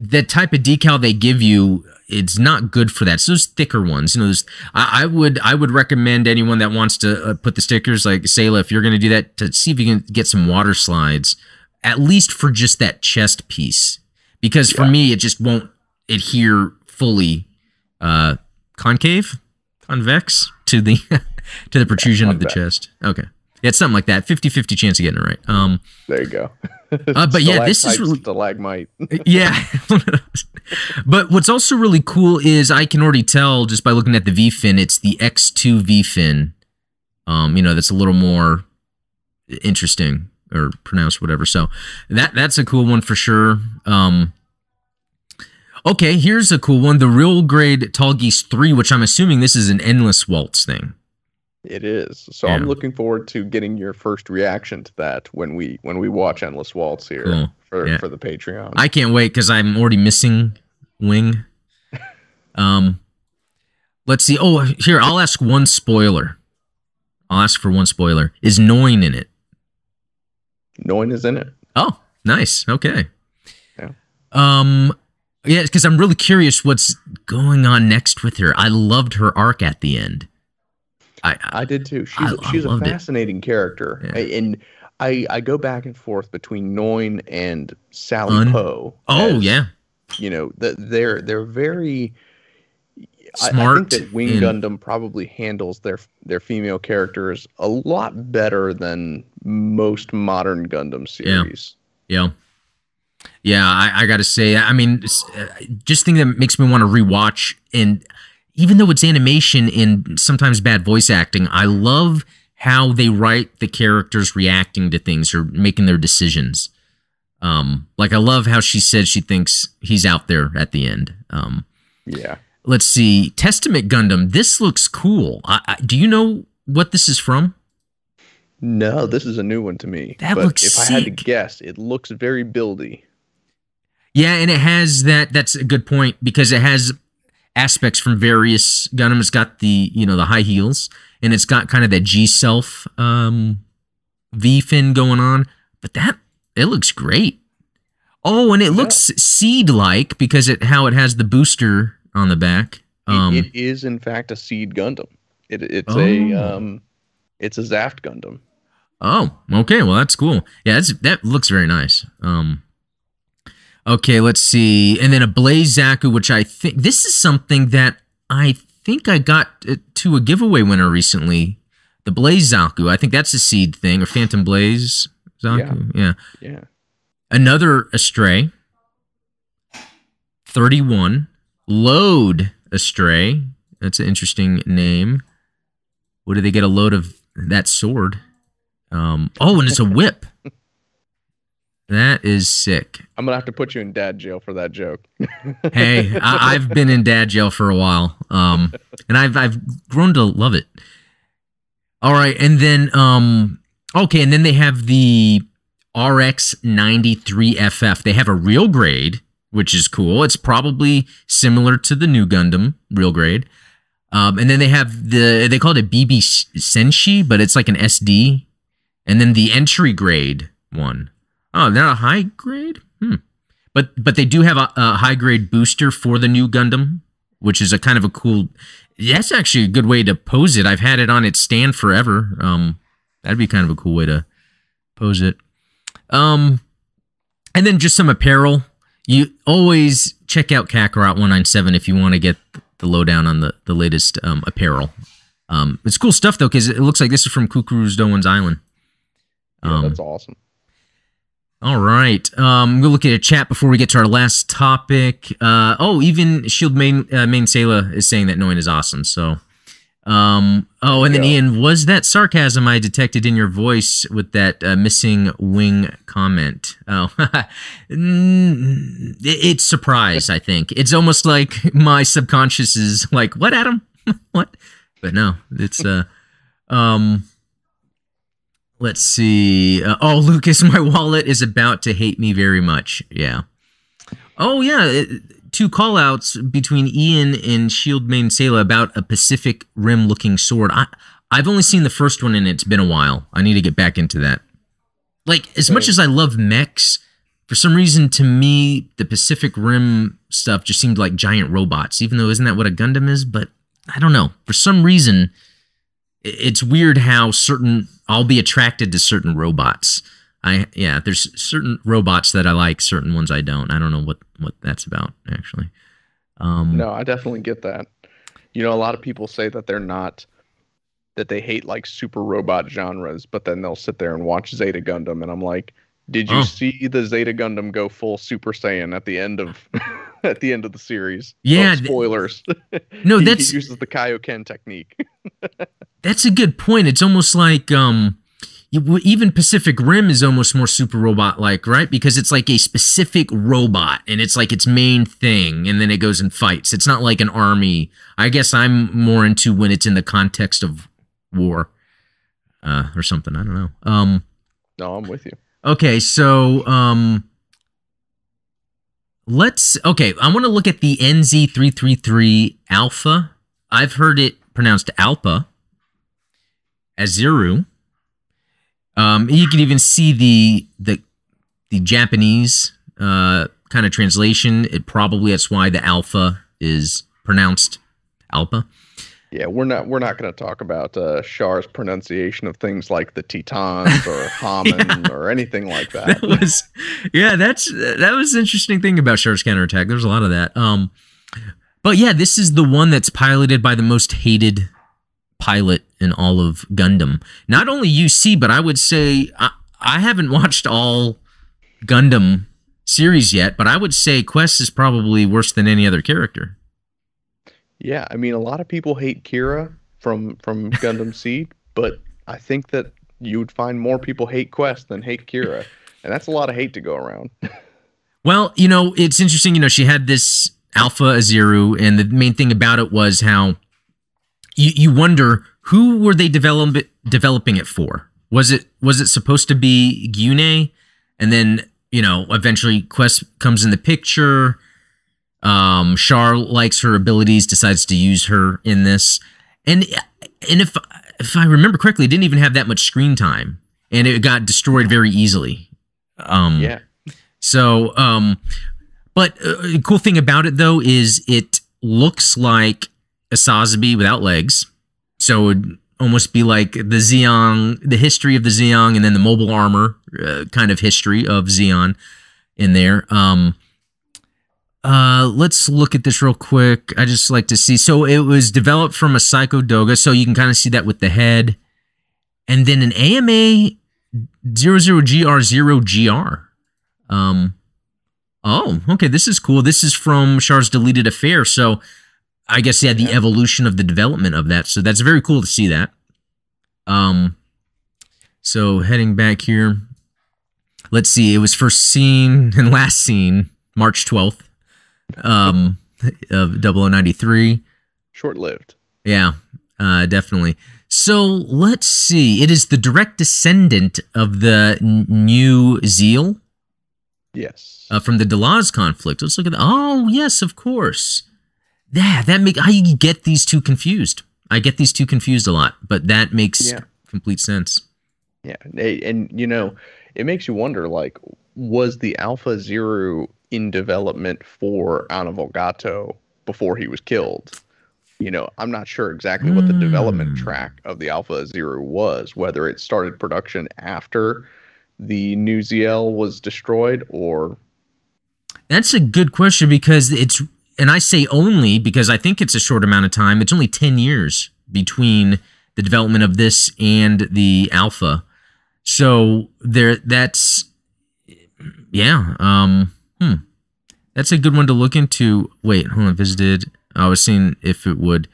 the type of decal they give you, it's not good for that. It's those thicker ones, you know. Those, I, I would, I would recommend anyone that wants to uh, put the stickers, like Sayla, if you're going to do that, to see if you can get some water slides, at least for just that chest piece, because yeah. for me, it just won't adhere fully, uh, concave, convex to the to the protrusion yeah, of the chest. Okay. Yeah, it's something like that. fifty-fifty chance of getting it right. Um, there you go. uh, but yeah, this is really... Stalagmite. yeah. But what's also really cool is I can already tell just by looking at the V-fin, it's the X two V-fin. Um, you know, that's a little more interesting or pronounced, whatever. So that that's a cool one for sure. Um, okay, here's a cool one. The real grade Tall Geese three, which I'm assuming this is an Endless Waltz thing. It is. So yeah. I'm looking forward to getting your first reaction to that when we when we watch Endless Waltz here cool. for, yeah. for the Patreon. I can't wait because I'm already missing Wing. um, let's see. Oh, here, I'll ask one spoiler. I'll ask for one spoiler. Is Noin in it? Noin is in it. Oh, nice. Okay. Yeah. Um, yeah, because I'm really curious what's going on next with her. I loved her arc at the end. I, I, I did too. She's, I, she's I a fascinating it. character, yeah. I, and I, I go back and forth between Noin and Sally Un- Poe. Oh as, yeah, you know the, they're they're very smart. I, I think that Wing and, Gundam probably handles their their female characters a lot better than most modern Gundam series. Yeah, yeah, yeah I, I got to say, I mean, just thing that makes me want to rewatch and. Even though it's animation and sometimes bad voice acting, I love how they write the characters reacting to things or making their decisions. Um, like, I love how she said she thinks he's out there at the end. Um, yeah. Let's see. Testament Gundam. This looks cool. I, I, do you know what this is from? No, this is a new one to me. That but looks if sick. I had to guess, it looks very buildy. Yeah, and it has that. That's a good point, because it has aspects from various Gundam. It's got the, you know, the high heels, and it's got kind of that G-Self um, V-Fin going on. But that, it looks great. Oh, and it yeah. looks seed-like because it how it has the booster on the back. Um, it, it is, in fact, a Seed Gundam. It, it's oh. a... Um, It's a Zaft Gundam. Oh, okay. Well, that's cool. Yeah, that's, that looks very nice. Um, okay, let's see. And then a Blaze Zaku, which I think... This is something that I think I got to a giveaway winner recently. The Blaze Zaku. I think that's a Seed thing. Or Phantom Blaze Zaku. Yeah. Yeah. yeah. Another Astray. thirty-one. Load Astray. That's an interesting name. What do they get a load of... that sword. Um, oh, and it's a whip. That is sick. I'm going to have to put you in dad jail for that joke. Hey, I, I've been in dad jail for a while. Um, and I've, I've grown to love it. All right. And then, um, okay. And then they have the R X ninety-three F F. They have a real grade, which is cool. It's probably similar to the new Gundam real grade. Um, and then they have the, they call it a B B Senshi, but it's like an S D. And then the entry grade one. Oh, they're not a high grade? Hmm. But but they do have a, a high grade booster for the new Gundam, which is a kind of a cool, that's actually a good way to pose it. I've had it on its stand forever. Um, that'd be kind of a cool way to pose it. Um, and then just some apparel. You always check out Kakarot one ninety-seven if you want to get the lowdown on the, the latest um, apparel. Um, it's cool stuff, though, because it looks like this is from Cucuruz Doan's Island. Um, yeah, that's awesome. All right. Um, we'll look at a chat before we get to our last topic. Uh, oh, even Shield Maiden uh, Sela is saying that Noin is awesome. So, um, Oh, and then yeah. Ian, was that sarcasm I detected in your voice with that uh, missing wing comment? Oh, it's surprise, I think. It's almost like my subconscious is like, what, Adam? What? But no, it's... Uh, um, let's see. Uh, oh, Lucas, my wallet is about to hate me very much. Yeah. Oh, yeah. It, two call-outs between Ian and Shield Maiden Sela about a Pacific Rim-looking sword. I, I've only seen the first one, and it's been a while. I need to get back into that. Like, as much as I love mechs, for some reason, to me, the Pacific Rim stuff just seemed like giant robots, even though isn't that what a Gundam is? But I don't know. For some reason, it's weird how certain... I'll be attracted to certain robots. I yeah, there's certain robots that I like, certain ones I don't. I don't know what, what that's about, actually. Um, no, I definitely get that. You know, a lot of people say that they're not, that they hate, like, super robot genres, but then they'll sit there and watch Zeta Gundam, and I'm like, did you oh. see the Zeta Gundam go full Super Saiyan at the end of at the end of the series? Yeah, oh, spoilers. No, he, that's he uses the Kaioken technique. That's a good point. It's almost like um, even Pacific Rim is almost more super robot-like, right? Because it's like a specific robot, and it's like its main thing, and then it goes and fights. It's not like an army. I guess I'm more into when it's in the context of war uh, or something. I don't know. Um, no, I'm with you. Okay, so um, let's... Okay, I want to look at the N Z three thirty-three Alpha. I've heard it pronounced Alpha. Azuru. Um, you can even see the the the Japanese uh, kind of translation. It probably that's why the alpha is pronounced alpha. Yeah, we're not we're not going to talk about uh, Char's pronunciation of things like the Tetons or Haman yeah. or anything like that. That was yeah, that's that was an interesting thing about Char's Counterattack. There's a lot of that. Um, but yeah, this is the one that's piloted by the most hated pilot in all of Gundam. Not only U C, but I would say I, I haven't watched all Gundam series yet, but I would say Quest is probably worse than any other character. Yeah, I mean, a lot of people hate Kira from from Gundam Seed, but I think that you would find more people hate Quest than hate Kira. And that's a lot of hate to go around. Well, you know, it's interesting. You know, she had this Alpha Aziru, and the main thing about it was how you, you wonder who were they develop, developing it for? Was it was it supposed to be Gyune? And then, you know, eventually Quest comes in the picture. Um, Char likes her abilities, decides to use her in this. And and if if I remember correctly, it didn't even have that much screen time, and it got destroyed very easily. Um, yeah. So, um, but uh, the cool thing about it though is it looks like a Sazabi without legs, so it would almost be like the Zeong, the history of the Zeong, and then the mobile armor uh, kind of history of Zeon in there. Um, Uh, let's look at this real quick. I just like to see. So it was developed from a Psycho Doga, so you can kind of see that with the head. And then an A M A zero zero G R zero G R. Um, oh, okay, this is cool. This is from Char's Deleted Affair, so I guess they had the evolution of the development of that, so that's very cool to see that. Um, so heading back here, let's see. It was first seen and last seen March twelfth. Um, of double oh ninety-three. Short-lived. Yeah, uh, definitely. So let's see. It is the direct descendant of the New Zeal. Yes. Uh, from the Delaz conflict. Let's look at. The, oh yes, of course. Yeah, that make I get these two confused. I get these two confused a lot, but that makes yeah. complete sense. Yeah, and you know, it makes you wonder. Like, was the Alpha Zero in development for Anavogato before he was killed? You know, I'm not sure exactly what the mm. development track of the Alpha Zero was, whether it started production after the New Z L was destroyed or... That's a good question because it's, and I say only because I think it's a short amount of time. It's only ten years between the development of this and the Alpha. So there, that's, yeah, um... Hmm. That's a good one to look into. Wait, hold on. Visited. I was seeing if it would.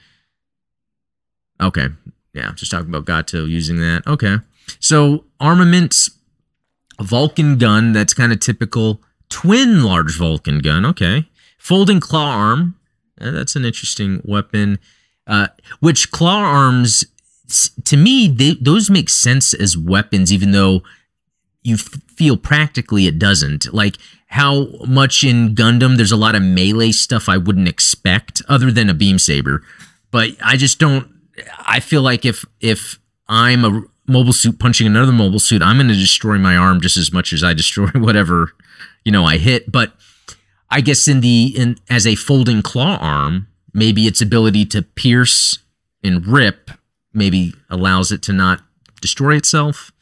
Okay. Yeah. Just talking about Gato using that. Okay. So armaments, Vulcan gun. That's kind of typical. Twin large Vulcan gun. Okay. Folding claw arm. That's an interesting weapon. Uh, which claw arms, to me, they, those make sense as weapons, even though you f feel practically it doesn't. Like, how much in Gundam there's a lot of melee stuff I wouldn't expect other than a beam saber. But I just don't... I feel like if if I'm a mobile suit punching another mobile suit, I'm going to destroy my arm just as much as I destroy whatever, you know, I hit. But I guess in the in as a folding claw arm, maybe its ability to pierce and rip maybe allows it to not destroy itself.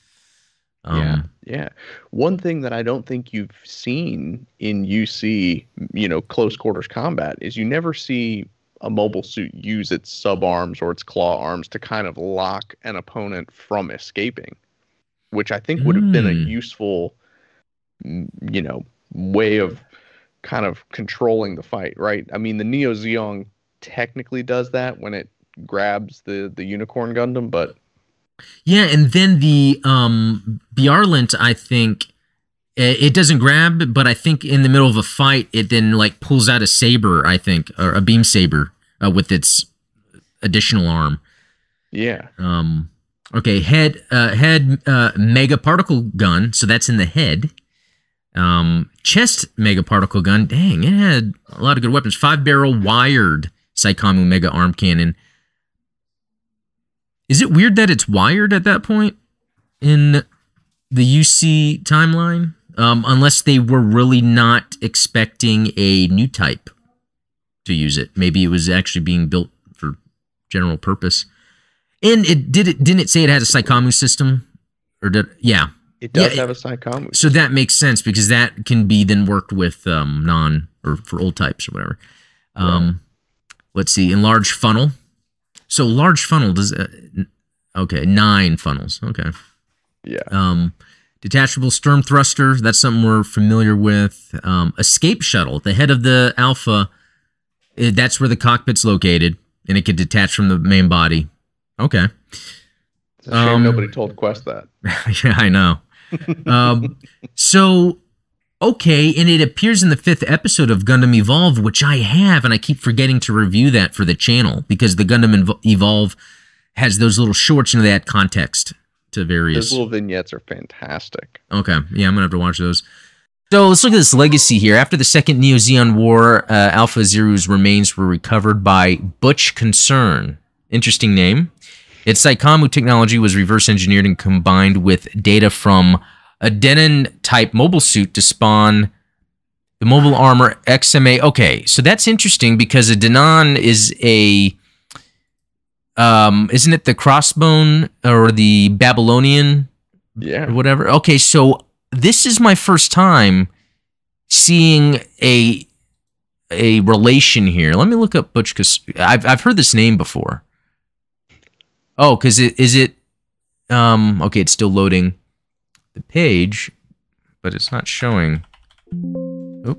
Um, yeah. Yeah. One thing that I don't think you've seen in U C, you know, close quarters combat is you never see a mobile suit use its sub arms or its claw arms to kind of lock an opponent from escaping, which I think would have mm. been a useful, you know, way of kind of controlling the fight, right? I mean, the Neo Zeong technically does that when it grabs the, the Unicorn Gundam, but... Yeah, and then the um, Bjarlent, I think, it doesn't grab, but I think in the middle of a fight, it then, like, pulls out a saber, I think, or a beam saber uh, with its additional arm. Yeah. Um. Okay, head, uh, head uh, mega particle gun, so that's in the head. Um, chest mega particle gun, dang, it had a lot of good weapons. Five-barrel wired Saikamu mega arm cannon. Is it weird that it's wired at that point in the U C timeline? Um, unless they were really not expecting a new type to use it. Maybe it was actually being built for general purpose. And it did it didn't it say it had a Saikamu system? Or did yeah. It does yeah, have a Saikamu. So that makes sense because that can be then worked with um, non or for old types or whatever. Um, yeah. Let's see, enlarged funnel. So large funnel does uh, okay nine funnels okay yeah um, detachable stern thruster, that's something we're familiar with. Um, escape shuttle, the head of the Alpha, it, that's where the cockpit's located and it can detach from the main body. Okay, It's a shame um, nobody told Quest that. Yeah, I know. um, so, okay, and it appears in the fifth episode of Gundam Evolve, which I have, and I keep forgetting to review that for the channel, because the Gundam Evolve has those little shorts in that context to various... Those little vignettes are fantastic. Okay, yeah, I'm going to have to watch those. So let's look at this legacy here. After the Second Neo-Zeon War, uh, Alpha Zero's remains were recovered by Butch Concern. Interesting name. Its Saikamu technology was reverse-engineered and combined with data from a Denon-type mobile suit to spawn the mobile armor X M A. Okay, so that's interesting because a Denon is a... Um, isn't it the Crossbone or the Babylonian? Yeah. Or whatever. Okay, so... This is my first time seeing a a relation here. Let me look up Butch, because I've I've heard this name before. Oh, because it is it. Um, okay, it's still loading the page, but it's not showing. Oh.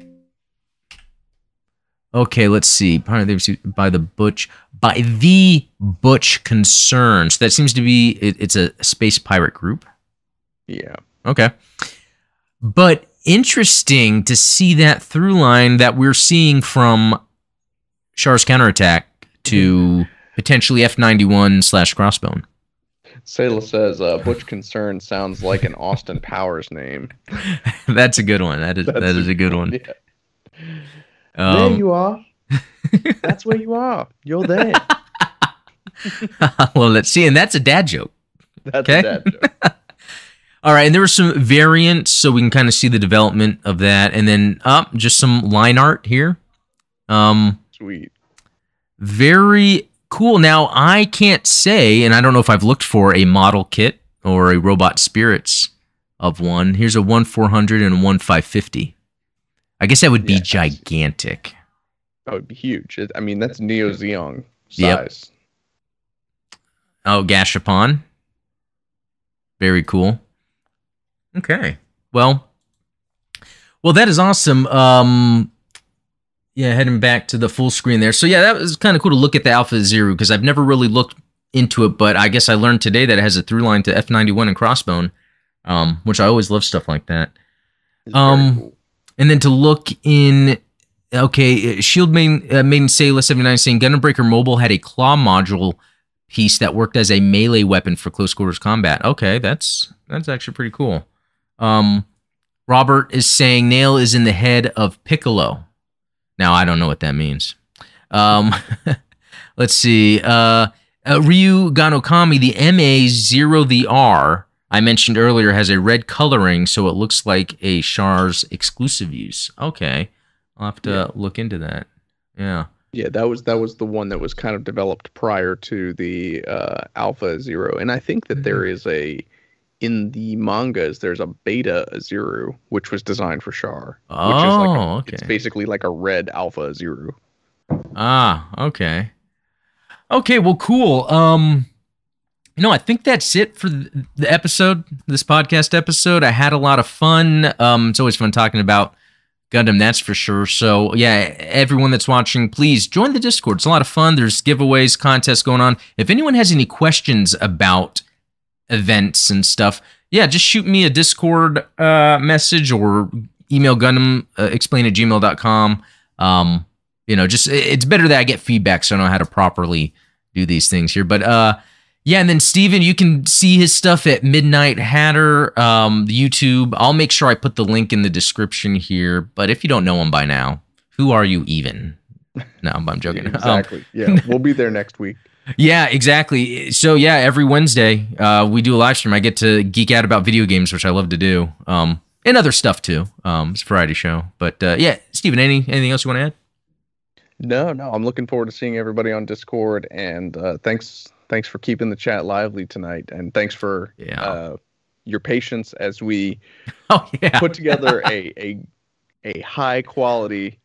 Okay, let's see. By the Butch, by the Butch Concern. So that seems to be it, it's a space pirate group. Yeah. Okay. But interesting to see that through line that we're seeing from Char's counterattack to potentially F ninety-one slash Crossbone. Sayla says, uh, Butch Concern sounds like an Austin Powers name. That's a good one. That is, that is a good one. Yeah. Um, there you are. That's where you are. You're there. Well, let's see. And that's a dad joke. That's okay? A dad joke. All right, and there were some variants, so we can kind of see the development of that. And then up, oh, just some line art here. Um, Sweet. Very cool. Now, I can't say, and I don't know if I've looked for a model kit or a robot spirits of one. Here's a one four hundred and a one five fifty. I guess that would be yeah, gigantic. That would be huge. I mean, that's Neo Zeon size. Yep. Oh, Gashapon. Very cool. Okay. Well, well, that is awesome. Um, yeah, heading back to the full screen there. So, yeah, that was kind of cool to look at the Alpha Zero, because I've never really looked into it, but I guess I learned today that it has a through line to F ninety-one and Crossbone, um, which I always love stuff like that. Um, cool. And then to look in, okay, Shield Maiden uh, Sela seventy-nine saying Gundam Breaker Mobile had a claw module piece that worked as a melee weapon for close quarters combat. Okay, that's that's actually pretty cool. Um, Robert is saying nail is in the head of Piccolo. Now, I don't know what that means. Um, let's see. Uh, uh, Ryu Ganokami, the M A zero, the R, I mentioned earlier, has a red coloring, so it looks like a Char's exclusive use. Okay. I'll have to yeah. look into that. Yeah. Yeah, that was that was the one that was kind of developed prior to the uh, Alpha Zero. And I think that there is a... In the mangas, there's a Beta Zero, which was designed for Char. Oh, which is like a, okay. It's basically like a red Alpha Zero. Ah, okay. Okay, well, cool. Um, you know, I think that's it for the episode, this podcast episode. I had a lot of fun. Um, it's always fun talking about Gundam, that's for sure. So, yeah, everyone that's watching, please join the Discord. It's a lot of fun. There's giveaways, contests going on. If anyone has any questions about events and stuff, yeah, just shoot me a Discord uh, message or email Gundam uh, explain at gmail dot com. Um, you know, just it's better that I get feedback so I know how to properly do these things here. But uh, yeah, and then Steven, you can see his stuff at Midnight Hatter, um, YouTube. I'll make sure I put the link in the description here. But if you don't know him by now, who are you even? No, I'm joking. Exactly. Um, yeah, we'll be there next week. Yeah, exactly. So, yeah, every Wednesday uh, we do a live stream. I get to geek out about video games, which I love to do, um, and other stuff, too. Um, it's a variety show. But, uh, yeah, Steven, any, anything else you want to add? No, no. I'm looking forward to seeing everybody on Discord, and uh, thanks thanks for keeping the chat lively tonight, and thanks for yeah. uh, your patience as we oh, yeah. put together a, a, a high-quality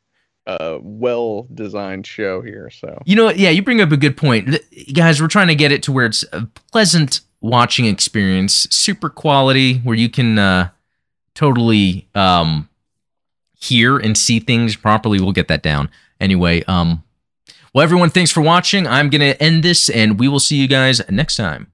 Uh, well-designed show here. So you know, yeah, you bring up a good point, guys. We're trying to get it to where it's a pleasant watching experience, super quality, where you can uh, totally um, hear and see things properly. We'll get that down anyway. Um, well, everyone, thanks for watching. I'm gonna end this, and we will see you guys next time.